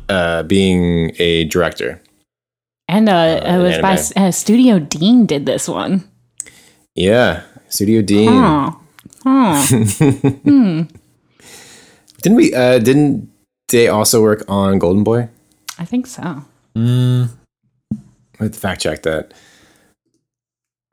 uh, being a director. And uh, uh, it was anime. by uh, Studio Deen did this one. Yeah, Studio Deen. Huh. Huh. hmm. Didn't we? Uh, didn't they also work on Golden Boy? I think so. Mm. I have to fact check that.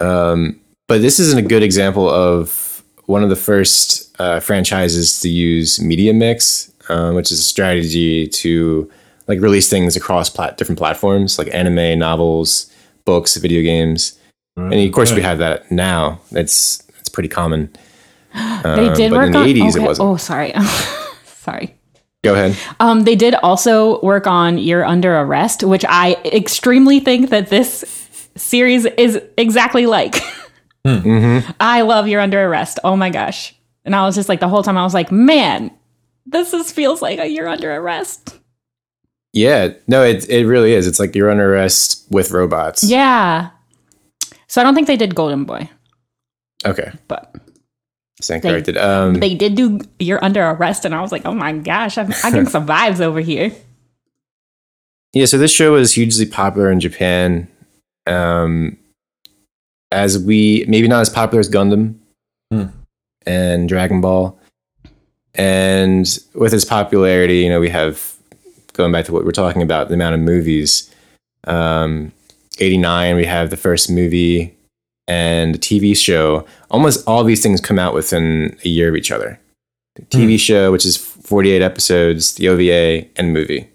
Um, but this isn't a good example of one of the first uh, franchises to use media mix, um, which is a strategy to like release things across plat- different platforms, like anime, novels, books, video games. Mm-hmm. And of course, we have that now. That's that's pretty common. Um, they did but work in the on, eighties. Okay. It wasn't. Oh, sorry, sorry. Go ahead. Um, they did also work on You're Under Arrest, which I extremely think that this series is exactly like. Mm-hmm. I love You're Under Arrest. Oh my gosh. And I was just like the whole time I was like, man, this is, feels like a You're Under Arrest. Yeah. No, it it really is. It's like You're Under Arrest with robots. Yeah. So I don't think they did Golden Boy. Okay. But Stand they, corrected. Um, they did do You're Under Arrest and I was like, oh my gosh, I, I can survive over here. Yeah, so this show was hugely popular in Japan. Um, as we maybe not as popular as Gundam hmm. and Dragon Ball, and with its popularity, you know, we have going back to what we're talking about, the amount of movies. Um, eighty-nine, we have the first movie and the T V show. Almost all these things come out within a year of each other. The T V hmm. show, which is forty-eight episodes, the O V A and movie.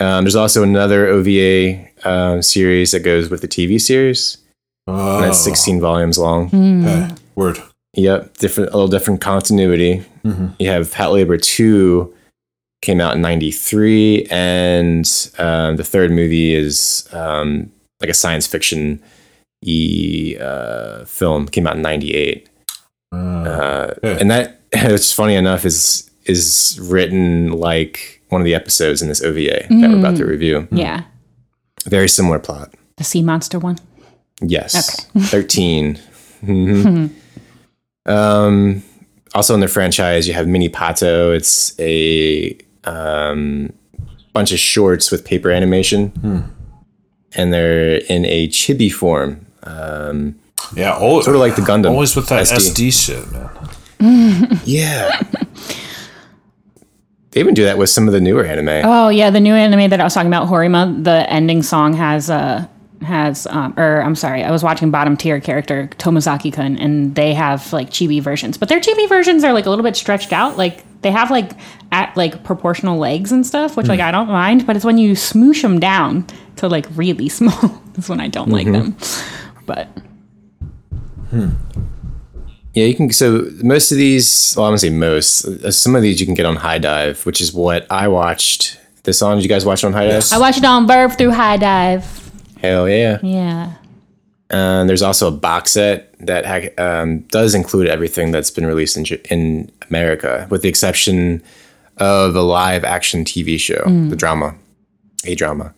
Um, there's also another O V A um, series that goes with the T V series. Oh. And that's sixteen volumes long. Mm. Hey, word. Yep. Different, a little different continuity. Mm-hmm. You have Patlabor two came out in ninety-three. And um, the third movie is um, like a science fiction e uh, film. Came out in ninety-eight. Uh, uh, yeah. And that, it's funny enough, is is written like one of the episodes in this O V A mm. that we're about to review. Yeah. Very similar plot. The sea monster one? Yes. Okay. thirteen. Mm-hmm. um, also in the franchise, you have Mini Pato. It's a um, bunch of shorts with paper animation. Hmm. And they're in a chibi form. Um, yeah. Always, sort of like the Gundam. Always with that S D, S D shit, man. Yeah. They even do that with some of the newer anime. Oh yeah, the new anime that I was talking about, Horima. The ending song has uh has um or I'm sorry, I was watching bottom tier character Tomozaki-kun, and they have like chibi versions, but their chibi versions are like a little bit stretched out. Like they have like at like proportional legs and stuff, which mm. like I don't mind, but it's when you smoosh them down to like really small, that's when I don't mm-hmm. like them. But hmm. Yeah, you can. So most of these, well, I'm gonna say most. Uh, some of these you can get on High Dive, which is what I watched this on. Did you guys watch it on High Dive? I watched it on Verve through High Dive. Hell yeah! Yeah. And um, there's also a box set that um, does include everything that's been released in in America, with the exception of the live action T V show, mm. the drama, a drama.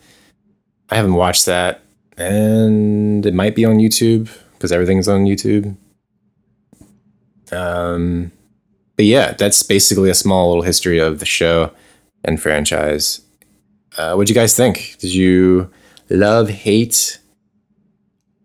I haven't watched that, and it might be on YouTube because everything's on YouTube. Um, but yeah, that's basically a small little history of the show and franchise. Uh, what'd you guys think? Did you love, hate?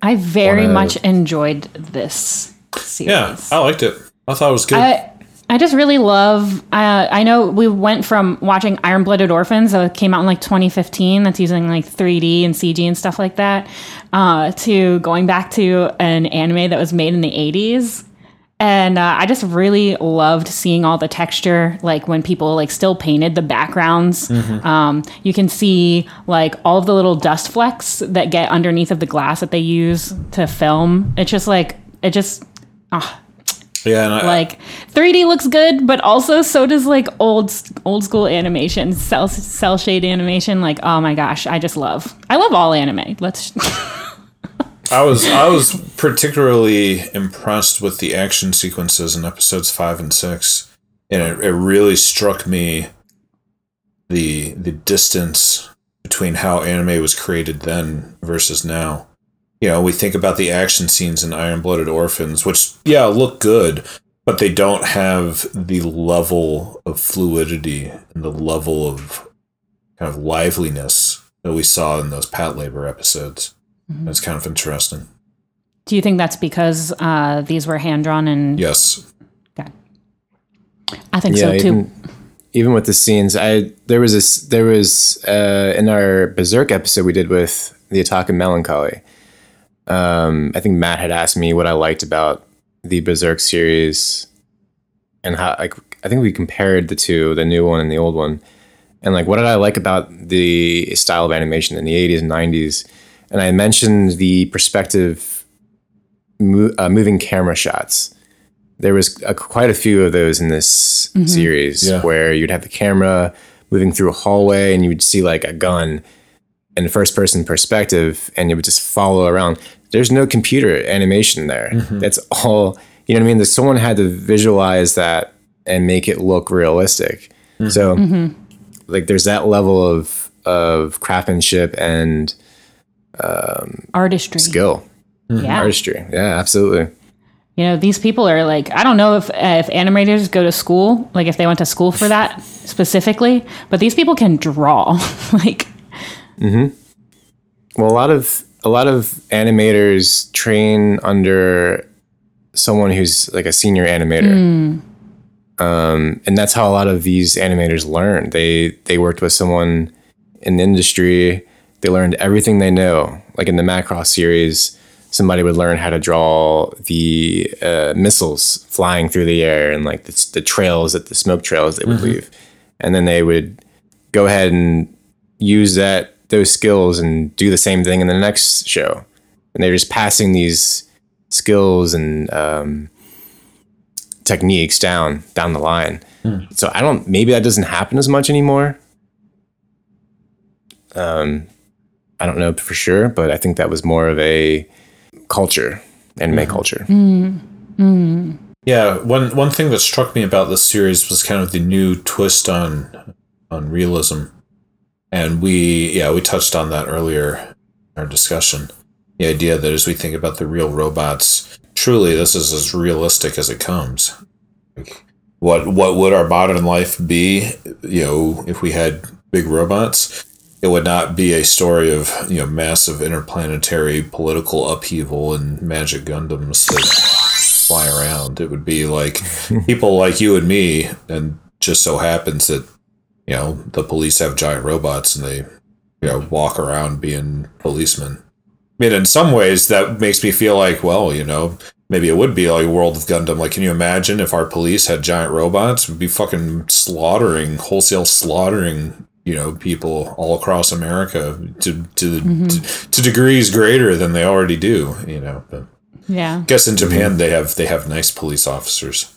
I very wanna... much enjoyed this series. Yeah, I liked it. I thought it was good. I, I just really love, uh, I know we went from watching Iron-Blooded Orphans that came out in like twenty fifteen, that's using like three D and C G and stuff like that, uh, to going back to an anime that was made in the eighties. And uh, I just really loved seeing all the texture, like when people like still painted the backgrounds. Mm-hmm. Um, you can see like all of the little dust flecks that get underneath of the glass that they use to film. It's just like, it just, ah. Yeah, and I, like three D looks good, but also so does like old old school animation, cell cell shade animation. Like, oh my gosh, I just love. I love all anime. Let's. I was I was particularly impressed with the action sequences in episodes five and six, and it, it really struck me the the distance between how anime was created then versus now. You know, we think about the action scenes in Iron-Blooded Orphans, which, yeah, look good, but they don't have the level of fluidity and the level of kind of liveliness that we saw in those Patlabor episodes. Mm-hmm. That's kind of interesting. Do you think that's because uh, these were hand-drawn? And yes. Okay. I think yeah, so, even, too. Even with the scenes, I there was, this, there was uh, in our Berserk episode we did with the Otakon Melancholy, Um, I think Matt had asked me what I liked about the Berserk series and how, like, I think we compared the two, the new one and the old one. And like, what did I like about the style of animation in the eighties and nineties? And I mentioned the perspective mo- uh, moving camera shots. There was a, quite a few of those in this mm-hmm. series yeah. where you'd have the camera moving through a hallway and you would see like a gun in first person perspective and it would just follow around. There's no computer animation there. Mm-hmm. That's all, you know what I mean? That someone had to visualize that and make it look realistic. Mm-hmm. So mm-hmm. like there's that level of, of craftsmanship and um, artistry skill. Mm-hmm. Yeah. Artistry. Yeah, absolutely. You know, these people are like, I don't know if, uh, if animators go to school, like if they went to school for that specifically, but these people can draw like, mm-hmm. Well, a lot of a lot of animators train under someone who's like a senior animator, mm. um, and that's how a lot of these animators learn. They they worked with someone in the industry. They learned everything they know. Like in the Macross series, somebody would learn how to draw the uh, missiles flying through the air and like the, the trails that the smoke trails they would mm-hmm. leave, and then they would go ahead and use that. Those skills and do the same thing in the next show. And they're just passing these skills and um, techniques down, down the line. Mm. So I don't, maybe that doesn't happen as much anymore. Um, I don't know for sure, but I think that was more of a culture, anime mm. culture. Mm. Mm. Yeah. One, one thing that struck me about this series was kind of the new twist on, on realism. And we, yeah, we touched on that earlier in our discussion. The idea that as we think about the real robots, truly this is as realistic as it comes. What what would our modern life be, you know, if we had big robots? It would not be a story of, you know, massive interplanetary political upheaval and magic Gundams that fly around. It would be like people like you and me, and just so happens that, you know, the police have giant robots and they, you know, walk around being policemen. I mean, in some ways that makes me feel like, well, you know, maybe it would be like World of Gundam. Like, can you imagine if our police had giant robots? We'd be fucking slaughtering, wholesale slaughtering, you know, people all across America to to, mm-hmm. to, to degrees greater than they already do, you know. But yeah. I guess in Japan they have they have nice police officers.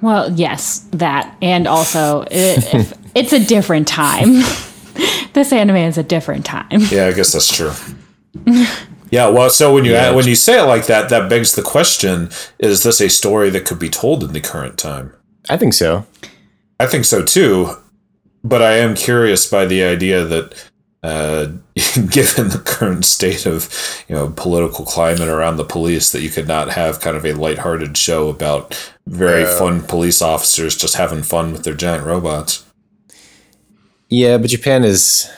Well, yes, that. And also, it, if, it's a different time. This anime is a different time. Yeah, I guess that's true. Yeah, well, so when you yeah. when you say it like that, that begs the question, is this a story that could be told in the current time? I think so. I think so, too. But I am curious by the idea that uh, given the current state of, you know, political climate around the police, that you could not have kind of a lighthearted show about very uh, fun police officers just having fun with their giant robots. Yeah, but Japan is,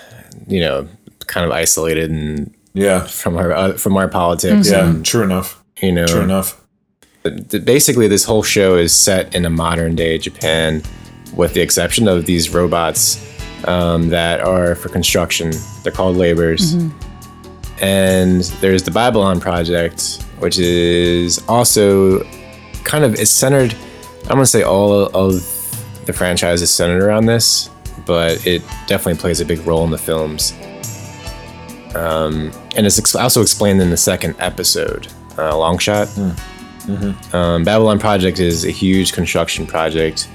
you know, kind of isolated and yeah from our uh, from our politics. Mm-hmm. Yeah, true enough. You know, true enough. Basically, this whole show is set in a modern day Japan, with the exception of these robots um, that are for construction. They're called laborers. Mm-hmm. And there's the Babylon Project, which is also kind of, it's centered, I'm going to say all of the franchise is centered around this, but it definitely plays a big role in the films. Um, and it's ex- also explained in the second episode, uh, Long Shot. Mm. Mm-hmm. Um, Babylon Project is a huge construction project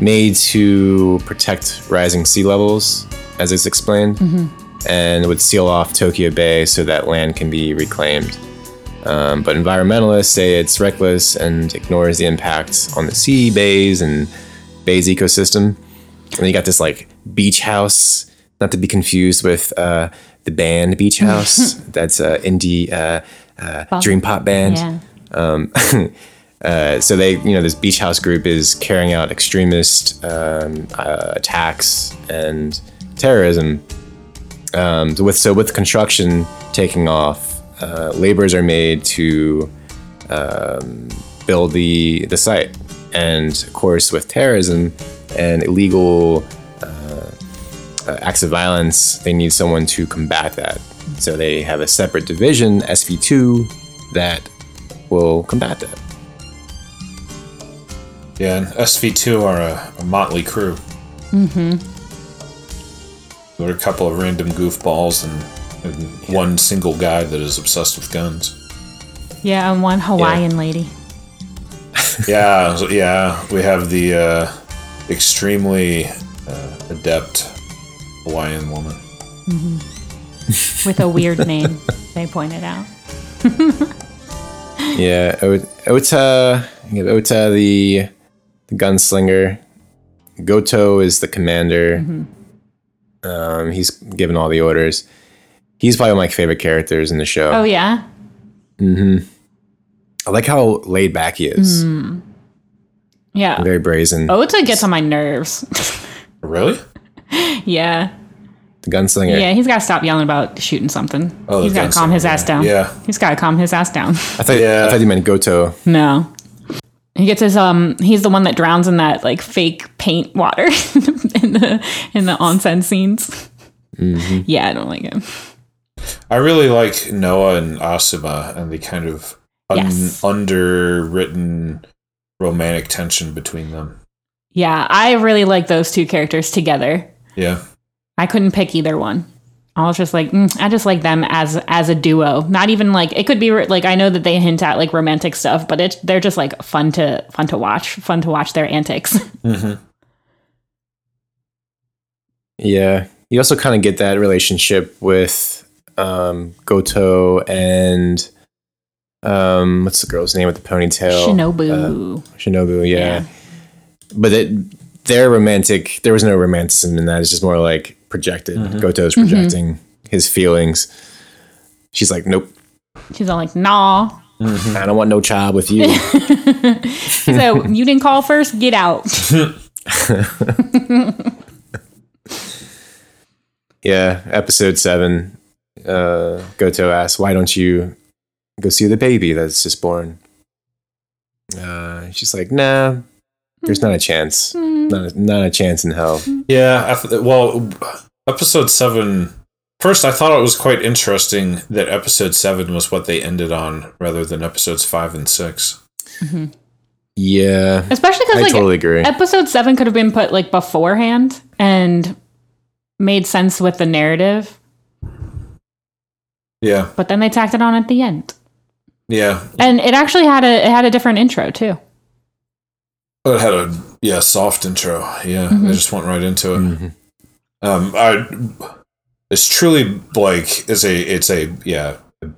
made to protect rising sea levels, as it's explained, mm-hmm. and would seal off Tokyo Bay so that land can be reclaimed. Um, but environmentalists say it's reckless and ignores the impacts on the sea, bays, and bay's ecosystem. And then you got this like Beach House, not to be confused with uh, the band Beach House. That's an indie uh, uh, dream pop band. Yeah. Um, uh, so they, you know, this Beach House group is carrying out extremist um, uh, attacks and terrorism. Um, with so with construction taking off, uh, laborers are made to um, build the the site, and of course, with terrorism and illegal uh, acts of violence, they need someone to combat that. So they have a separate division, S V two, that will combat that. Yeah, and S V two are a, a motley crew. Mm-hmm. There are a couple of random goofballs and, and yeah. one single guy that is obsessed with guns. Yeah, and one Hawaiian yeah. lady. yeah, yeah. We have the uh, extremely uh, adept Hawaiian woman. Mm-hmm. With a weird name, they pointed out. Yeah, Ota, Ota the, the gunslinger. Goto is the commander. Mm-hmm. Um, he's given all the orders. He's probably one of my favorite characters in the show. Oh, yeah? Mm-hmm. I like how laid back he is. Mm. Yeah. Very brazen. Ota gets on my nerves. Really? Yeah. The gunslinger. Yeah, he's got to stop yelling about shooting something. Oh, he's got to calm his ass down. Yeah. He's got to calm his ass down. I thought, yeah. I thought you meant Goto. No. He gets his, um, he's the one that drowns in that, like, fake paint water in the in the onsen scenes. Mm-hmm. Yeah, I don't like him. I really like Noah and Asuma and the kind of un- yes. underwritten romantic tension between them. Yeah, I really like those two characters together. Yeah. I couldn't pick either one. I was just like, mm, I just like them as as a duo. Not even like it could be re- like I know that they hint at like romantic stuff, but it they're just like fun to fun to watch, fun to watch their antics. Mm-hmm. Yeah, you also kind of get that relationship with um, Goto and um, what's the girl's name with the ponytail? Shinobu. Uh, Shinobu, yeah. yeah. But it, they're romantic. There was no romanticism in that. It's just more like. Projected. Mm-hmm. Goto's projecting mm-hmm. his feelings. She's like, nope. She's all like, nah. Mm-hmm. I don't want no child with you. So you didn't call first? Get out. Yeah. Episode seven. Uh, Goto asks, why don't you go see the baby that's just born? Uh, she's like, nah. There's not a chance. Not a, not a chance in hell. Yeah. I th- well, episode seven. First, I thought it was quite interesting that episode seven was what they ended on rather than episodes five and six. Mm-hmm. Yeah. Especially because, like, totally agree. Episode seven could have been put, like, beforehand and made sense with the narrative. Yeah. But then they tacked it on at the end. Yeah. And it actually had a, it had a different intro, too. It had a yeah soft intro. Yeah, mm-hmm. They just went right into it. Mm-hmm. Um, I it's truly like it's a it's a yeah a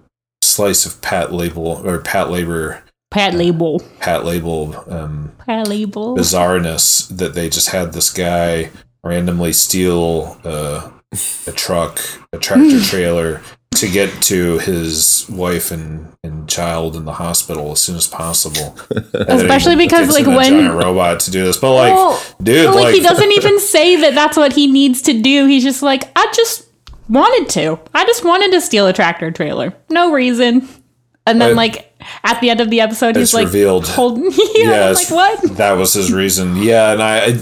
slice of Pat Label or Pat Labor Pat Label uh, Pat Label um Pat Label bizarreness that they just had this guy randomly steal uh, a truck a tractor trailer to get to his wife and, and child in the hospital as soon as possible. Especially because, like, when... a giant robot to do this. But, like, well, dude, well, like... like he doesn't even say that that's what he needs to do. He's just like, I just wanted to. I just wanted to steal a tractor trailer. No reason. And then, I, like, at the end of the episode, it's he's like revealed. holding you. Yeah, like what? That was his reason. Yeah, and I, I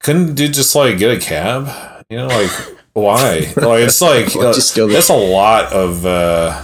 couldn't do just like get a cab. You know, like why? Like it's like uh, that's a lot of. Uh,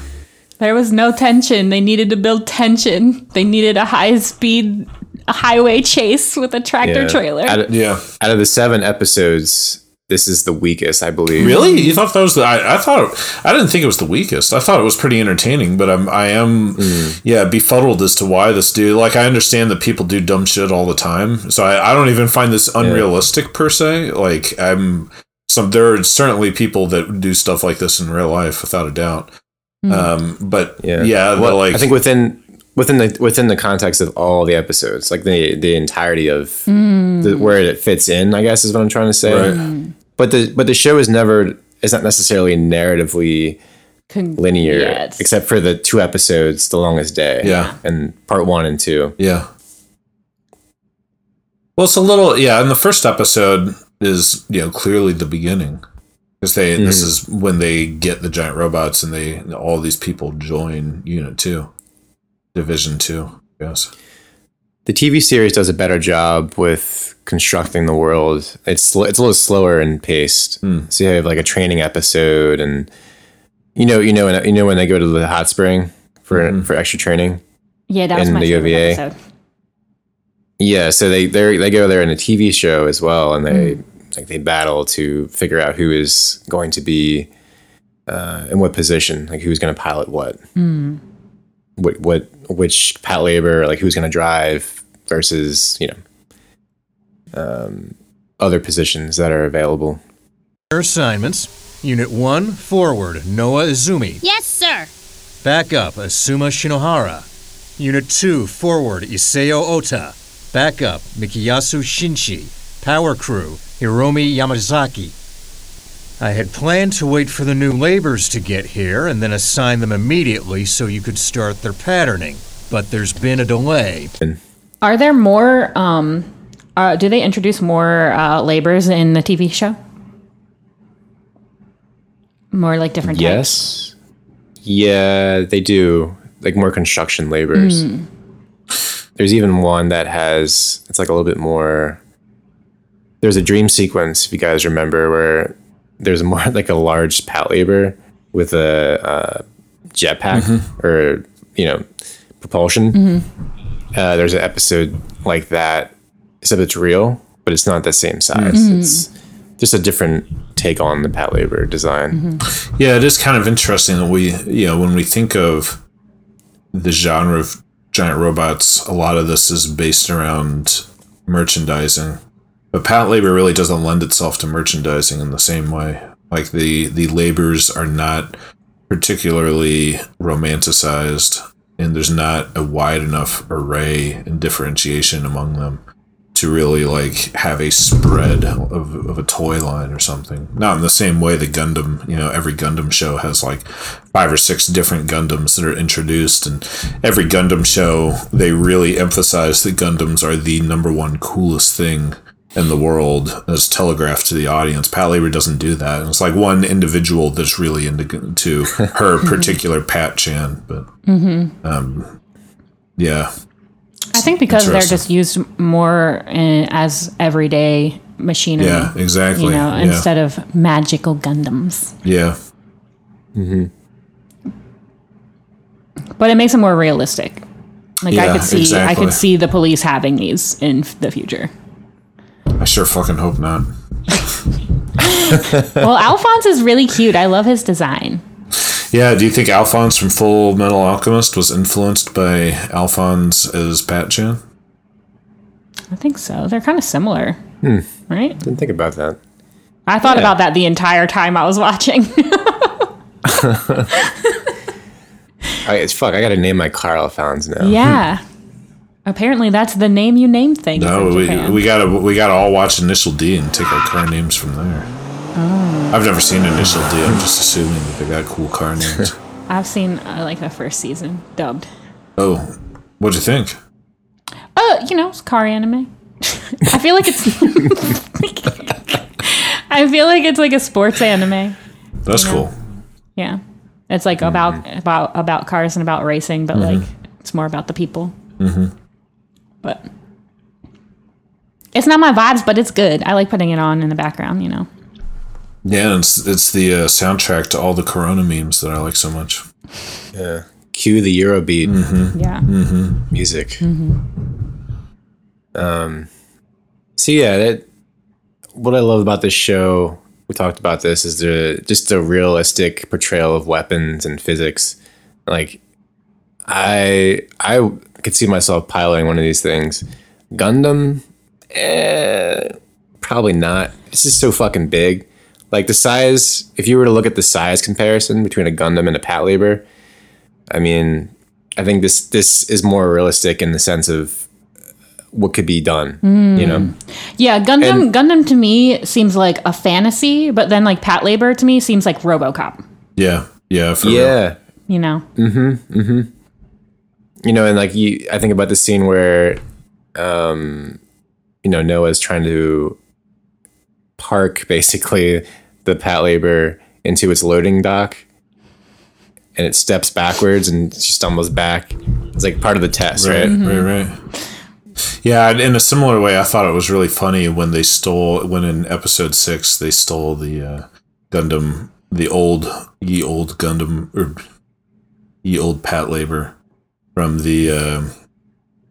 there was no tension. They needed to build tension. They needed a high speed highway chase with a tractor yeah. trailer. Out of, yeah, out of the seven episodes. This is the weakest, I believe. Really? You thought that was the... I, I thought... It, I didn't think it was the weakest. I thought it was pretty entertaining, but I'm, I am... Mm. Yeah, befuddled as to why this dude... Like, I understand that people do dumb shit all the time, so I, I don't even find this unrealistic, yeah. per se. Like, I'm... some There are certainly people that do stuff like this in real life, without a doubt. Mm. Um, but, yeah, yeah well, like... I think within... Within the within the context of all the episodes, like the the entirety of mm. the, where it fits in, I guess is what I'm trying to say. Right. Mm. But the but the show is never is not necessarily narratively Con- linear, yes. except for the two episodes, The Longest Day, yeah, and part one and two, yeah. Well, it's a little yeah, and the first episode is you know clearly the beginning because they mm. this is when they get the giant robots and they all these people join Unit Two. Division two, yes. The T V series does a better job with constructing the world. It's sl- it's a little slower in pace. Mm. So you have like a training episode, and you know, you know, when, you know when they go to the hot spring for mm-hmm. for extra training. Yeah, that was my favorite episode. Yeah, so they they they go there in a T V show as well, and they mm. like they battle to figure out who is going to be uh, in what position, like who's going to pilot what. Mm. What, what which Patlabor, like who's going to drive versus you know um, other positions that are available. Assignments: Unit One, forward Noah Izumi. Yes, sir. Backup Asuma Shinohara. Unit Two, forward Iseo Ota. Backup Mikayasu Shinchi. Power crew Hiromi Yamazaki. I had planned to wait for the new laborers to get here and then assign them immediately so you could start their patterning, but there's been a delay. Are there more, um, uh, do they introduce more uh, laborers in the T V show? More like different yes. types? Yes. Yeah, they do. Like more construction laborers. Mm. There's even one that has, it's like a little bit more, there's a dream sequence, if you guys remember, where there's more like a large Patlabor with a uh, jetpack mm-hmm. or, you know, propulsion. Mm-hmm. Uh, there's an episode like that, except it's real, but it's not the same size. Mm-hmm. It's just a different take on the Patlabor design. Mm-hmm. Yeah, it is kind of interesting that we, you know, when we think of the genre of giant robots, a lot of this is based around merchandising. But Patlabor really doesn't lend itself to merchandising in the same way. Like the, the labors are not particularly romanticized, and there's not a wide enough array and differentiation among them to really like have a spread of, of a toy line or something. Not in the same way that Gundam, you know, every Gundam show has like five or six different Gundams that are introduced, and every Gundam show they really emphasize that Gundams are the number one coolest thing in the world as telegraphed to the audience. Patlabor doesn't do that. And it's like one individual that's really into to her particular Pat Chan. But mm-hmm. um, yeah, I think because they're just used more in, as everyday machinery. Yeah, exactly. You know, yeah. instead of magical Gundams. Yeah. Mm-hmm. But it makes it more realistic. Like yeah, I could see, exactly. I could see the police having these in the future. I sure fucking hope not. Well, Alphonse is really cute. I love his design. Yeah, do you think Alphonse from Fullmetal Alchemist was influenced by Alphonse as Pat Chan? I think so. They're kind of similar, hmm. right? Didn't think about that. I thought yeah. about that the entire time I was watching. I, fuck, I gotta name my car Alphonse now. Yeah. Hmm. Apparently, that's the name you name things. No, in Japan. we we gotta we gotta all watch Initial D and take our car names from there. Oh. I've never seen Initial D. I'm just assuming that they got cool car names. I've seen uh, like the first season dubbed. Oh, what'd you think? Oh, you know, it's car anime. I feel like it's. I feel like it's like a sports anime. That's you know? cool. Yeah, it's like mm-hmm. about about about cars and about racing, but mm-hmm. like. It's more about the people. Mm-hmm. But it's not my vibes, but it's good. I like putting it on in the background, you know. Yeah, and it's it's the uh, soundtrack to all the Corona memes that I like so much. Yeah. Cue the Eurobeat. Mm-hmm. Yeah. Mm-hmm. Music. Mm-hmm. Um. So yeah, that what I love about this show. We talked about this is the just the realistic portrayal of weapons and physics. Like, I I could see myself piloting one of these things. Gundam, eh, probably not. It's just so fucking big. Like the size, if you were to look at the size comparison between a Gundam and a Patlabor, I mean, I think this this is more realistic in the sense of what could be done, mm. you know? Yeah, Gundam and, Gundam to me seems like a fantasy, but then like Patlabor to me seems like RoboCop. Yeah, yeah, for yeah. real. You know? Mm-hmm, mm-hmm. You know, and like you, I think about the scene where, um, you know, Noah's trying to park basically the Patlabor into its loading dock, and it steps backwards and she stumbles back. It's like part of the test, right? Right, mm-hmm. right, right. Yeah, in a similar way, I thought it was really funny when they stole, when in episode six, they stole the uh, Gundam, the old, ye old Gundam, or ye old Patlabor from the uh,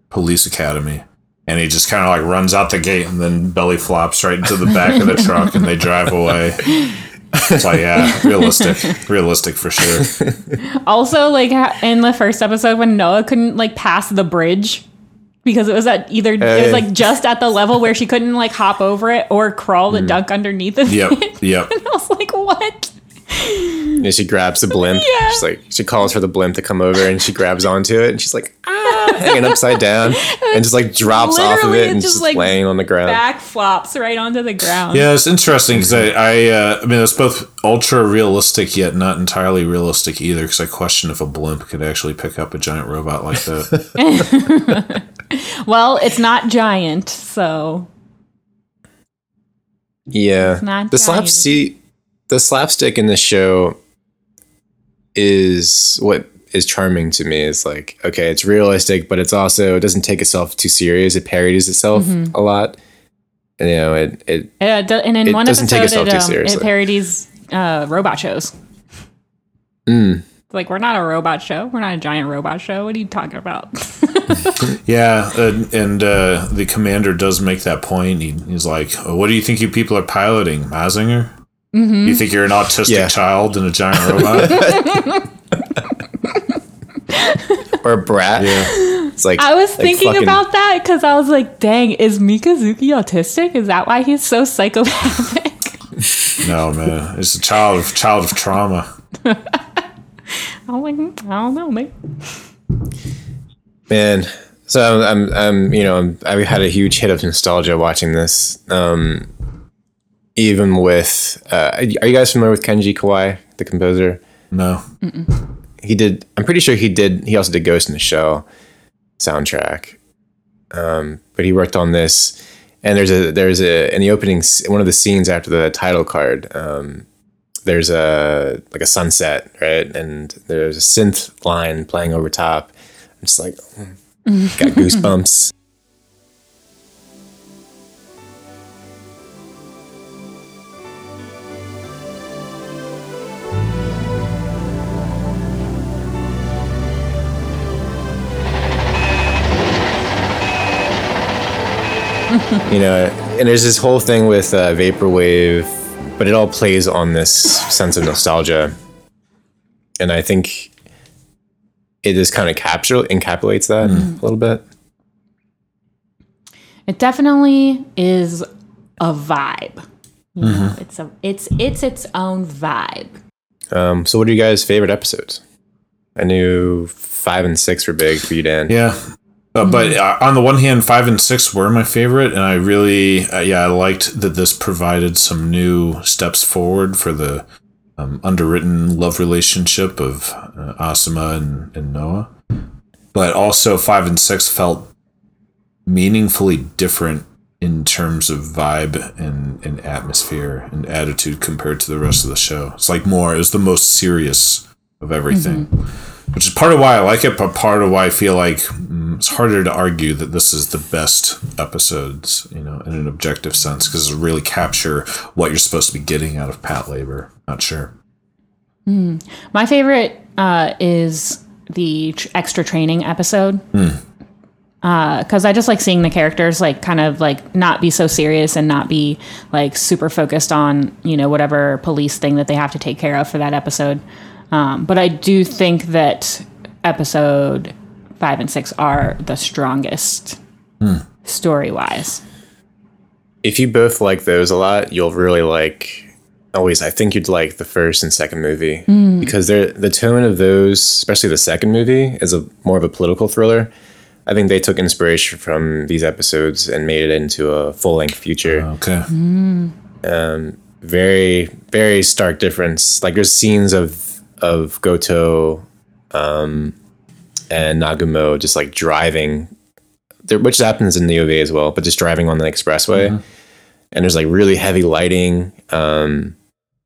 police academy. And he just kind of like runs out the gate and then belly flops right into the back of the truck and they drive away. It's like, yeah, realistic. Realistic for sure. Also, like in the first episode when Noah couldn't like pass the bridge because it was at either, hey. it was like just at the level where she couldn't like hop over it or crawl the mm. duck underneath it. Yep, yep. And I was like, what? And she grabs the blimp. Yeah. She's like, she calls for the blimp to come over and she grabs onto it and she's like, ah, hanging upside down and just like drops literally off of it and just, just like laying on the ground. Back flops right onto the ground. Yeah, it's interesting because I, I, uh, I mean, it's both ultra realistic yet not entirely realistic either because I question if a blimp could actually pick up a giant robot like that. Well, it's not giant, so. Yeah. It's not the slap seat. The slapstick in this show is what is charming to me. It's like, okay, it's realistic, but it's also, it doesn't take itself too serious. It parodies itself mm-hmm. a lot. And, you know, it, it, uh, do, and in it one doesn't episode, take itself it, um, too seriously. It parodies uh, robot shows. Mm. Like, we're not a robot show. We're not a giant robot show. What are you talking about? Yeah, and, and uh, the commander does make that point. He, he's like, oh, what do you think you people are piloting, Mazinger? Mm-hmm. You think you're an autistic yeah. child and a giant robot? Or a brat? Yeah. It's like I was like thinking fucking... about that because I was like, dang, is Mikazuki autistic? Is that why he's so psychopathic? No, man. It's a child of child of trauma. I'm like, I don't know, man. Man. So I'm, I'm, I'm you know, I'm, I've had a huge hit of nostalgia watching this. Um... Even with, uh, are you guys familiar with Kenji Kawai, the composer? No. Mm-mm. He did, I'm pretty sure he did, he also did Ghost in the Shell soundtrack. Um, but he worked on this. And there's a, there's a, in the opening, one of the scenes after the title card, um, there's a, like a sunset, right? And there's a synth line playing over top. I'm just like, oh, got goosebumps. You know, and there's this whole thing with uh, Vaporwave, but it all plays on this sense of nostalgia. And I think it just kind of capture encapsulates that mm. a little bit. It definitely is a vibe. You mm-hmm. know, it's a it's it's its own vibe. Um, so what are you guys' favorite episodes? I knew five and six were big for you, Dan. Yeah. Uh, but uh, on the one hand, five and six were my favorite, and I really, uh, yeah, I liked that this provided some new steps forward for the um, underwritten love relationship of uh, Asuma and, and Noah. But also, five and six felt meaningfully different in terms of vibe and, and atmosphere and attitude compared to the rest of the show. It's like more, it was the most serious of everything. Mm-hmm. Which is part of why I like it, but part of why I feel like mm, it's harder to argue that this is the best episodes, you know, in an objective sense, because it really capture what you're supposed to be getting out of Patlabor. Not sure. Mm. My favorite uh, is the tr- extra training episode. Mm. Because uh, I just like seeing the characters like kind of like not be so serious and not be like super focused on, you know, whatever police thing that they have to take care of for that episode. Um, but I do think that episode five and six are the strongest mm. story wise. If you both like those a lot, you'll really like always. I think you'd like the first and second movie mm. because they're the tone of those, especially the second movie, is a more of a political thriller. I think they took inspiration from these episodes and made it into a full-length feature. Oh, okay. Mm. Um, very, very stark difference. Like there's scenes of of Goto um, and Nagumo just like driving, which happens in the O V A as well, but just driving on the expressway. Mm-hmm. And there's like really heavy lighting. Um,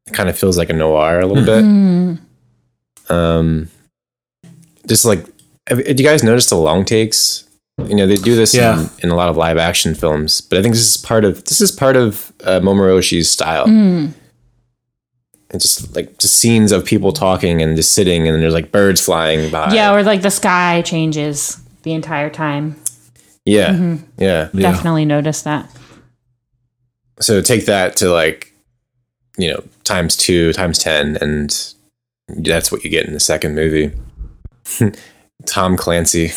it kind of feels like a noir a little mm-hmm. bit. Um, just like. Have, do you guys notice the long takes? You know, they do this yeah. in, in a lot of live action films, but I think this is part of this is part of uh, Momoroshi's style. Mm. And just like just scenes of people talking and just sitting, and then there's like birds flying by. Yeah, or like the sky changes the entire time. Yeah, mm-hmm. yeah, definitely yeah. noticed that. So take that to like, you know, times two, times ten, and that's what you get in the second movie. Tom Clancy,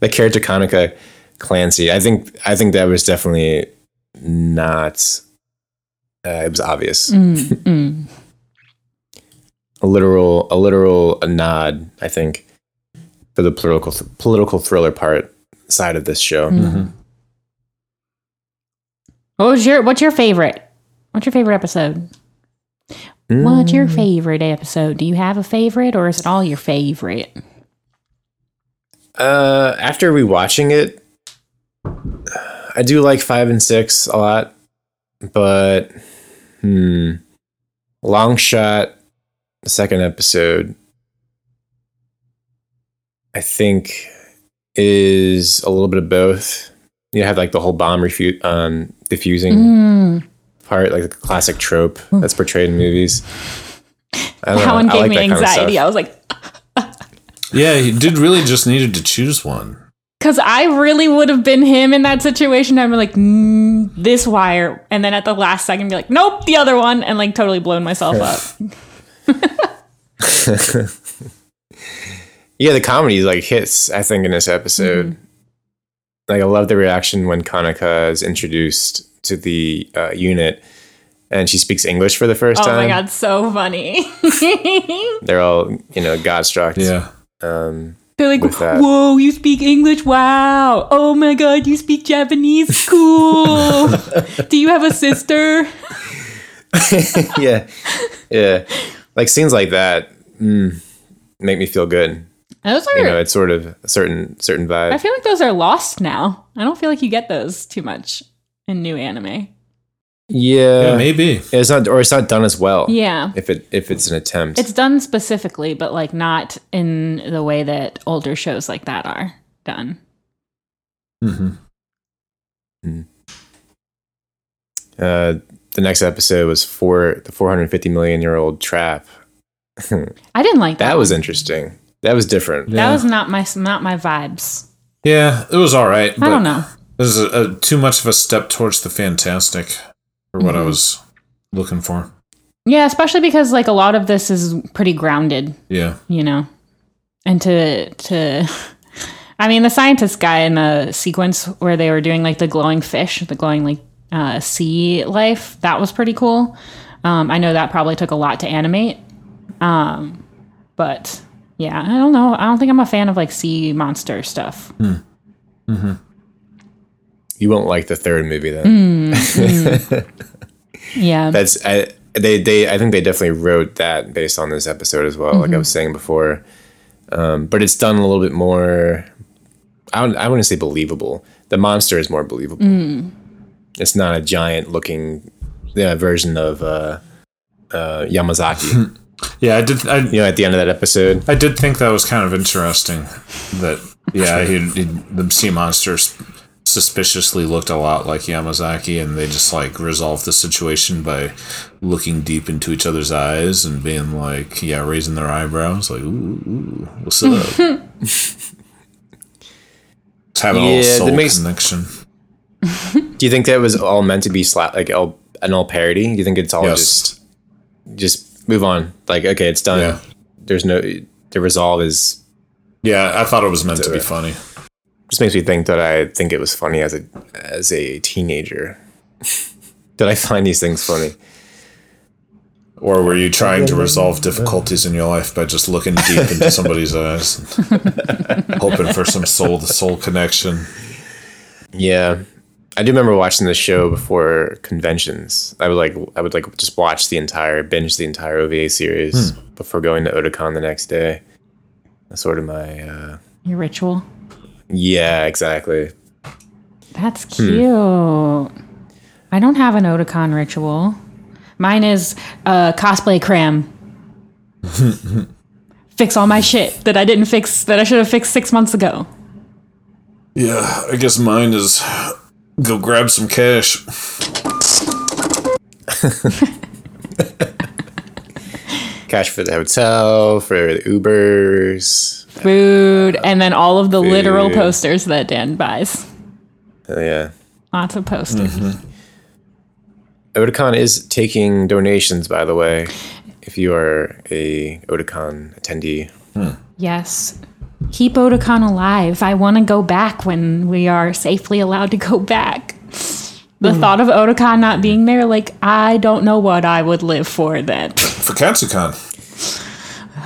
the character Kanaka Clancy. I think I think that was definitely not. Uh, it was obvious. Mm, mm. a literal, a literal a nod. I think for the political th- political thriller part side of this show. Mm-hmm. What was your What's your favorite? What's your favorite episode? Mm. What's your favorite episode? Do you have a favorite, or is it all your favorite? Uh, after rewatching it, I do like five and six a lot, but hmm, long shot, the second episode, I think is a little bit of both. You have like the whole bomb refu- um, diffusing. Mm. Part like the classic trope that's portrayed in movies. I don't that know. One gave I like me anxiety. Kind of I was like, yeah, he did really just needed to choose one. Because I really would have been him in that situation. I'd be like, mm, this wire, and then at the last second, be like, nope, the other one, and like totally blown myself up. Yeah, the comedy like hits. I think in this episode, mm-hmm. like I love the reaction when Kanaka is introduced to the uh, unit, and she speaks English for the first oh time. Oh my god, so funny! They're all, you know, God-struck. Yeah. Um, They're like, whoa, you speak English? Wow! Oh my god, you speak Japanese? Cool. Do you have a sister? yeah, yeah. Like scenes like that mm, make me feel good. Those are, you know, it's sort of a certain certain vibe. I feel like those are lost now. I don't feel like you get those too much in new anime. Yeah, yeah, maybe it's not, or it's not done as well. Yeah, if it if it's an attempt, it's done specifically, but like not in the way that older shows like that are done. Mm-hmm. Mm-hmm. Uh, the next episode was for the four hundred fifty million year old trap. I didn't like that. That was interesting. That was different. Yeah. That was not my not my vibes. Yeah, it was all right. I but- don't know. This is a, a, too much of a step towards the fantastic for what mm-hmm. I was looking for. Yeah, especially because like a lot of this is pretty grounded. Yeah. You know, and to, to, I mean, the scientist guy in the sequence where they were doing like the glowing fish, the glowing like uh, sea life, that was pretty cool. Um, I know that probably took a lot to animate. Um, but yeah, I don't know. I don't think I'm a fan of like sea monster stuff. Mm. Mm-hmm. You won't like the third movie then. Mm, mm. yeah, that's I, they. They I think they definitely wrote that based on this episode as well. Mm-hmm. Like I was saying before, um, but it's done a little bit more. I don't, I wouldn't say believable. The monster is more believable. Mm. It's not a giant looking yeah, version of uh, uh, Yamazaki. Yeah, I did. I, you know, at the end of that episode, I did think that was kind of interesting. That yeah, he, he, the sea monsters suspiciously looked a lot like Yamazaki, and they just like resolved the situation by looking deep into each other's eyes and being like, yeah, raising their eyebrows, like, ooh, ooh, what's up? It's having yeah, a little soul makes- connection. Do you think that was all meant to be slap like all, an all parody? Do you think it's all yes. just just move on. Like, okay, it's done. Yeah. There's no, the resolve is. Yeah, I thought it was meant to be funny. Just makes me think that I think it was funny as a as a teenager. Did I find these things funny? Or were you trying to resolve difficulties in your life by just looking deep into somebody's eyes, hoping for some soul to soul connection? Yeah. I do remember watching this show before conventions. I would like, I would like just watch the entire, binge the entire O V A series hmm. before going to Otakon the next day. That's sort of my uh, your ritual. Yeah, exactly. That's cute. Hmm. I don't have an Otakon ritual. Mine is uh, cosplay cram. Fix all my shit that I didn't fix that I should have fixed six months ago. Yeah, I guess mine is. Go grab some cash. Cash for the hotel, for the Ubers. Food, uh, and then all of the food. Literal posters that Dan buys. Hell yeah. Lots of posters. Mm-hmm. Otakon is taking donations, by the way, if you are a Otakon attendee. Hmm. Yes. Keep Otakon alive. I want to go back when we are safely allowed to go back. The mm. thought of Otakon not being there, like, I don't know what I would live for then. For Katsukon.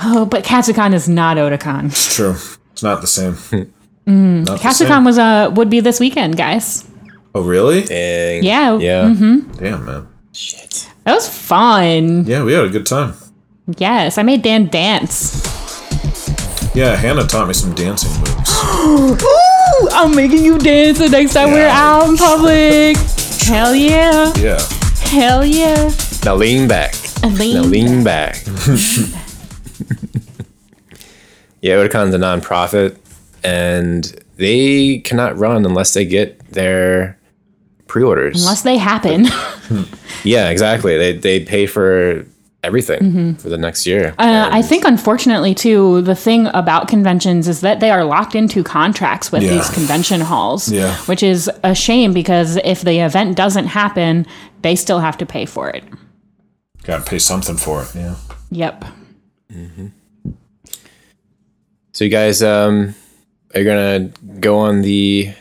Oh, but Katsukon is not Otakon. It's true. It's not the same. mm. not Katsukon the same. was uh, would be this weekend, guys. Oh, really? Dang. Yeah. Yeah. Mm-hmm. Damn, man. Shit. That was fun. Yeah, we had a good time. Yes, I made Dan dance. Yeah, Hannah taught me some dancing moves. Ooh, I'm making you dance the next time yeah. we're out in public. Hell yeah. Yeah. Hell yeah. Now lean back. Lean now lean back. back. Yeah, Otakon's a nonprofit, and they cannot run unless they get their pre-orders. Unless they happen. Yeah, exactly. They they pay for everything mm-hmm. for the next year. Uh, I think, unfortunately, too, the thing about conventions is that they are locked into contracts with yeah. these convention halls, yeah. which is a shame because if the event doesn't happen, they still have to pay for it. Got to pay something for it, yeah. Yep. Mm-hmm. So you guys um, are going to go on the...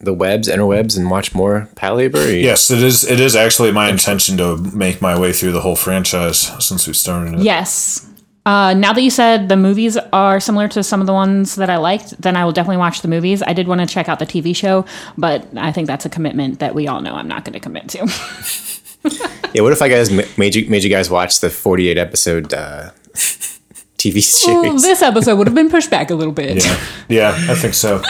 the webs, interwebs, and watch more Patlabor? Yes, it is It is actually my intention to make my way through the whole franchise since we started it. Yes. Uh, now that you said the movies are similar to some of the ones that I liked, then I will definitely watch the movies. I did want to check out the T V show, but I think that's a commitment that we all know I'm not going to commit to. Yeah, what if I guys made you, made you guys watch the forty-eight episode uh, T V series? Ooh, this episode would have been pushed back a little bit. Yeah, yeah I think so.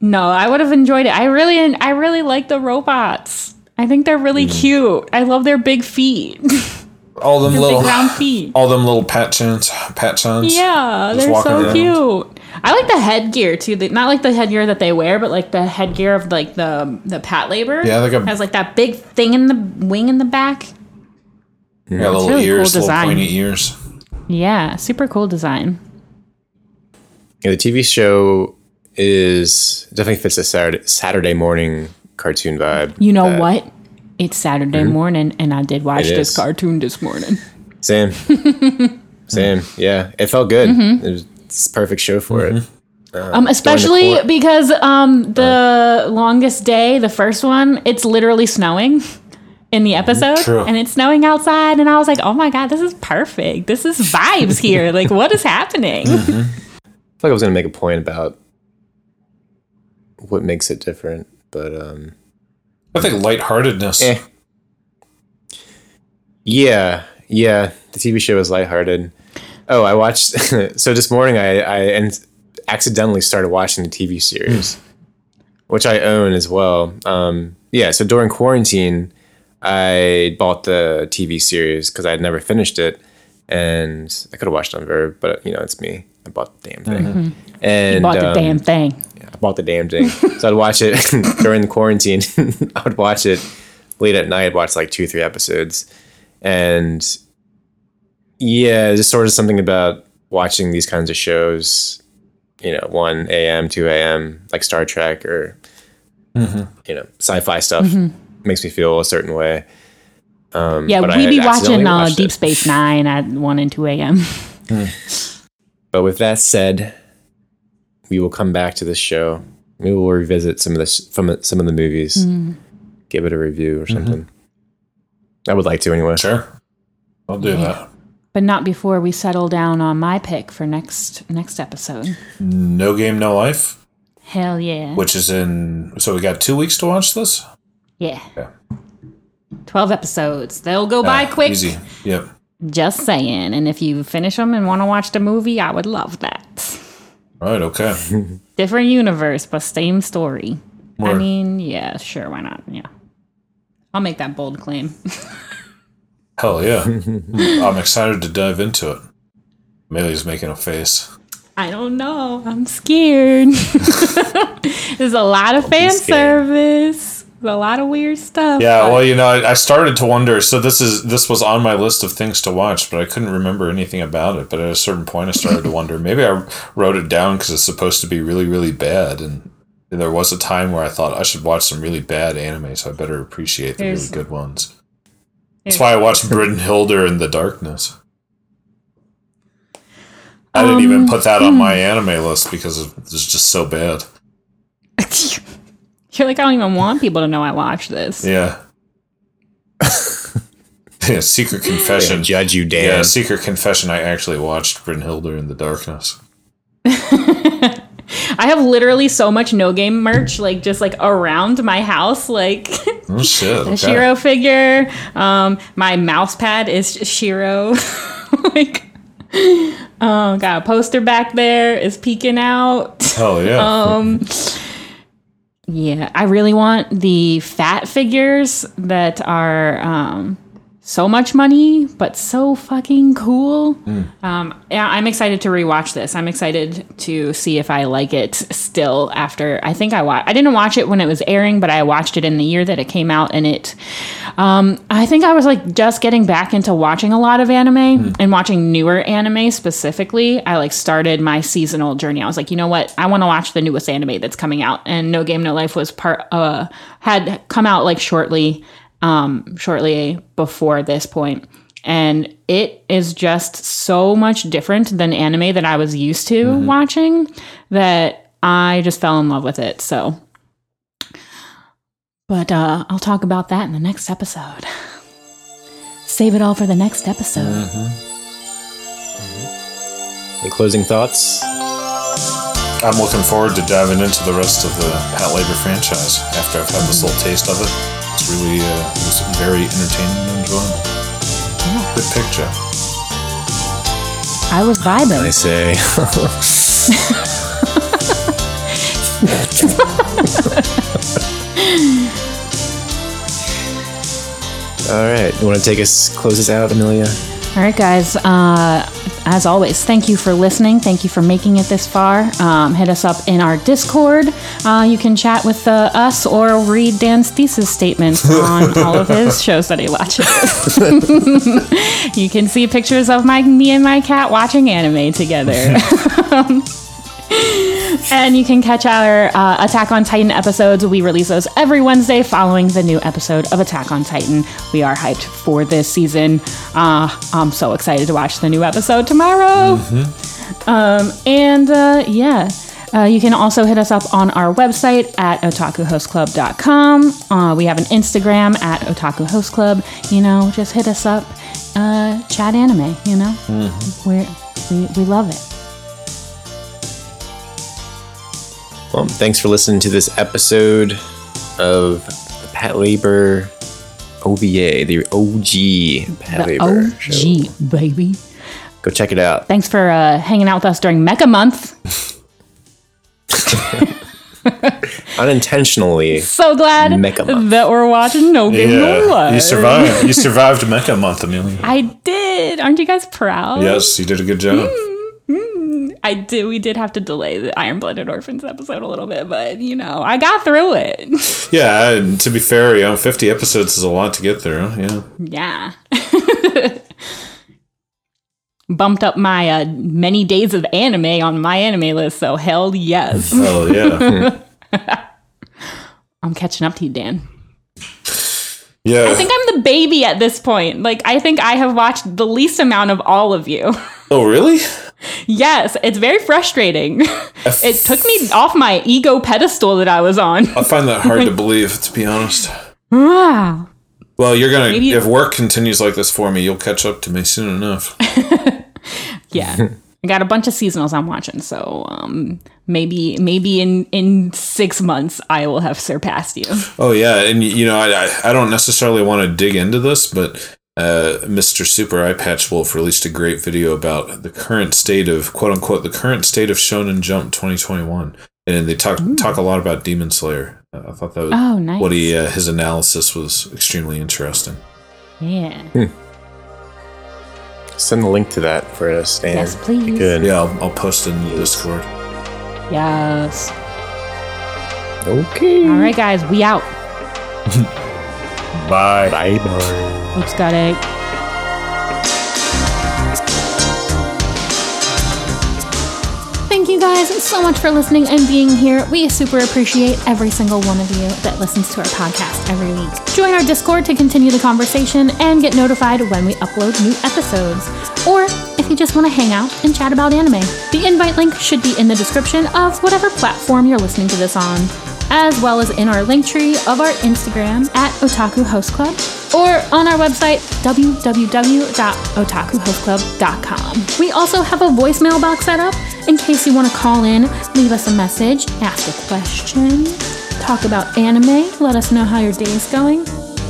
No, I would have enjoyed it. I really, I really like the robots. I think they're really mm. cute. I love their big feet. All them little round feet. All them little patchons, patchons. Yeah, they're so around. Cute. I like the headgear too. The, not like the headgear that they wear, but like the headgear of like the the Patlabor. Yeah, like a, has like that big thing in the wing in the back. Yeah, yeah little really ears, cool little pointy ears. Yeah, super cool design. Yeah, the T V show. Is definitely fits a Saturday, Saturday morning cartoon vibe. You know that. What? It's Saturday mm-hmm. morning, and I did watch this cartoon this morning. Same, same. Yeah, it felt good. Mm-hmm. It was, it's a perfect show for mm-hmm. it. Um, um, especially because um, the uh, longest day, the first one, it's literally snowing in the episode, true. And it's snowing outside, and I was like, "Oh my god, this is perfect. This is vibes here. Like, what is happening?" Mm-hmm. I feel like I was gonna make a point about. What makes it different, but um I think lightheartedness. Eh. Yeah, yeah. The T V show is lighthearted. Oh, I watched. So this morning, I I and accidentally started watching the T V series, which I own as well. Um, yeah. So during quarantine, I bought the T V series because I had never finished it, and I could have watched on Verve, but you know, it's me. I bought the damn thing. Mm-hmm. And you bought the um, damn thing. Yeah, I bought the damn thing. So I'd watch it during the quarantine. I would watch it late at night. I'd watch like two, three episodes, and yeah, just sort of something about watching these kinds of shows. You know, one a.m., two a.m., like Star Trek or, mm-hmm. you know, sci-fi stuff mm-hmm. makes me feel a certain way. Um, yeah, we'd be watching uh, Deep Space Nine at one and two a.m. Mm. But with that said, we will come back to this show. We will revisit some of this, from some of the movies, mm. give it a review or something. Mm-hmm. I would like to anyway. Sure, I'll do yeah. that. But not before we settle down on my pick for next next episode. No Game, No Life. Hell yeah. Which is in... So we got two weeks to watch this? Yeah. yeah. twelve episodes. They'll go by ah, quick. Easy. Yep. Just saying. And if you finish them and want to watch the movie, I would love that. Right, okay. Different universe, but same story. Word. I mean, yeah, sure, why not? Yeah. I'll make that bold claim. Hell yeah. I'm excited to dive into it. Millie's making a face. I don't know. I'm scared. There's a lot of I'll fan service. There's a lot of weird stuff. Yeah, well, you know, I, I started to wonder. So this is this was on my list of things to watch, but I couldn't remember anything about it. But at a certain point, I started to wonder. Maybe I wrote it down because it's supposed to be really, really bad. And there was a time where I thought I should watch some really bad anime, so I better appreciate the There's- really good ones. That's why I watched Brynhilder in the Darkness. I didn't um, even put that on my anime list because it's just so bad. You're like, I don't even want people to know I watched this. Yeah. yeah secret confession. Judge you, Dan. Yeah, secret confession. I actually watched Brynhilder in the Darkness. I have literally so much No Game merch, like just like around my house, like oh, shit, okay. the Shiro figure. Um, my mouse pad is Shiro. like, um, got a poster back there. It's peeking out. Hell yeah. um, yeah, I really want the fat figures that are um, so much money, but so fucking cool. Mm. Um, yeah, I'm excited to rewatch this. I'm excited to see if I like it still after I think I watched, I didn't watch it when it was airing, but I watched it in the year that it came out. And it, um, I think I was like just getting back into watching a lot of anime mm. and watching newer anime specifically. I like started my seasonal journey. I was like, you know what? I want to watch the newest anime that's coming out. And No Game, No Life was part, uh, had come out like shortly um shortly before this point, and it is just so much different than anime that I was used to mm-hmm. watching that I just fell in love with it. So but uh I'll talk about that in the next episode. Save it all for the next episode. Mm-hmm. Mm-hmm. Any closing thoughts? I'm looking forward to diving into the rest of the Patlabor franchise after I've had mm-hmm. this little taste of it. It's really, uh, it was very entertaining and enjoyable. Yeah. Good picture. I was vibing. I say. All right. You want to take us, close us out, Amelia? All right, guys. Uh, as always, thank you for listening. Thank you for making it this far. Um, hit us up in our Discord. Uh, you can chat with uh, us or read Dan's thesis statements on all of his shows that he watches. You can see pictures of my me and my cat watching anime together. And you can catch our uh, Attack on Titan episodes. We release those every Wednesday following the new episode of Attack on Titan. We are hyped for this season. Uh, I'm so excited to watch the new episode tomorrow. Mm-hmm. Um, and uh, yeah, uh, you can also hit us up on our website at otaku host club dot com. Uh, we have an Instagram at Otaku Host Club. You know, just hit us up. Uh, chat anime, you know. Mm-hmm. We're, we, we love it. Well, thanks for listening to this episode of the Patlabor O V A, the O G Patlabor show. O G, baby. Go check it out. Thanks for uh, hanging out with us during Mecha Month. Unintentionally. So glad that we're watching No Game, yeah, No Life. You survived. You survived Mecha Month, Amelia. I did. Aren't you guys proud? Yes, you did a good job. Mm-hmm. I did. We did have to delay the Iron-Blooded Orphans episode a little bit, but you know, I got through it. Yeah, and to be fair, you know, fifty episodes is a lot to get through. Yeah. Yeah. Bumped up my uh, many days of anime on my anime list, so hell yes. Hell yeah. I'm catching up to you, Dan. Yeah. I think I'm the baby at this point. Like, I think I have watched the least amount of all of you. Oh, really? Yes, it's very frustrating. F- it took me off my ego pedestal that I was on. I find that hard to believe, to be honest. Wow. Well, you're going to, if work continues like this for me, you'll catch up to me soon enough. Yeah. I got a bunch of seasonals I'm watching, so um, maybe maybe in, in six months I will have surpassed you. Oh, yeah. And, you know, I I don't necessarily want to dig into this, but uh, Mister Super Eye Patch Wolf released a great video about the current state of, quote unquote, the current state of Shonen Jump twenty twenty-one. And they talk, talk a lot about Demon Slayer. I thought that was oh, nice. what he, uh, his analysis was extremely interesting. Yeah. Hmm. Send the link to that for us, Stan. Yes, please. Good. Yeah, I'll, I'll post it in the Discord. Yes. Okay. All right, guys, we out. Bye. Bye. Bye. Oops, got it. Thank you guys so much for listening and being here. We super appreciate every single one of you that listens to our podcast every week. Join our Discord to continue the conversation and get notified when we upload new episodes. Or if you just want to hang out and chat about anime, the invite link should be in the description of whatever platform you're listening to this on, as well as in our link tree of our Instagram at Otaku Host Club or on our website, w w w dot otaku host club dot com. We also have a voicemail box set up in case you want to call in, leave us a message, ask a question, talk about anime, let us know how your day is going,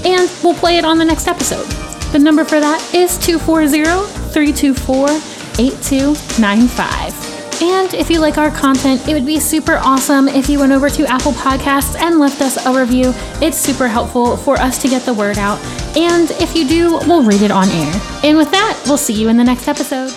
and we'll play it on the next episode. The number for that is two four zero, three two four, eight two nine five. And if you like our content, it would be super awesome if you went over to Apple Podcasts and left us a review. It's super helpful for us to get the word out. And if you do, we'll read it on air. And with that, we'll see you in the next episode.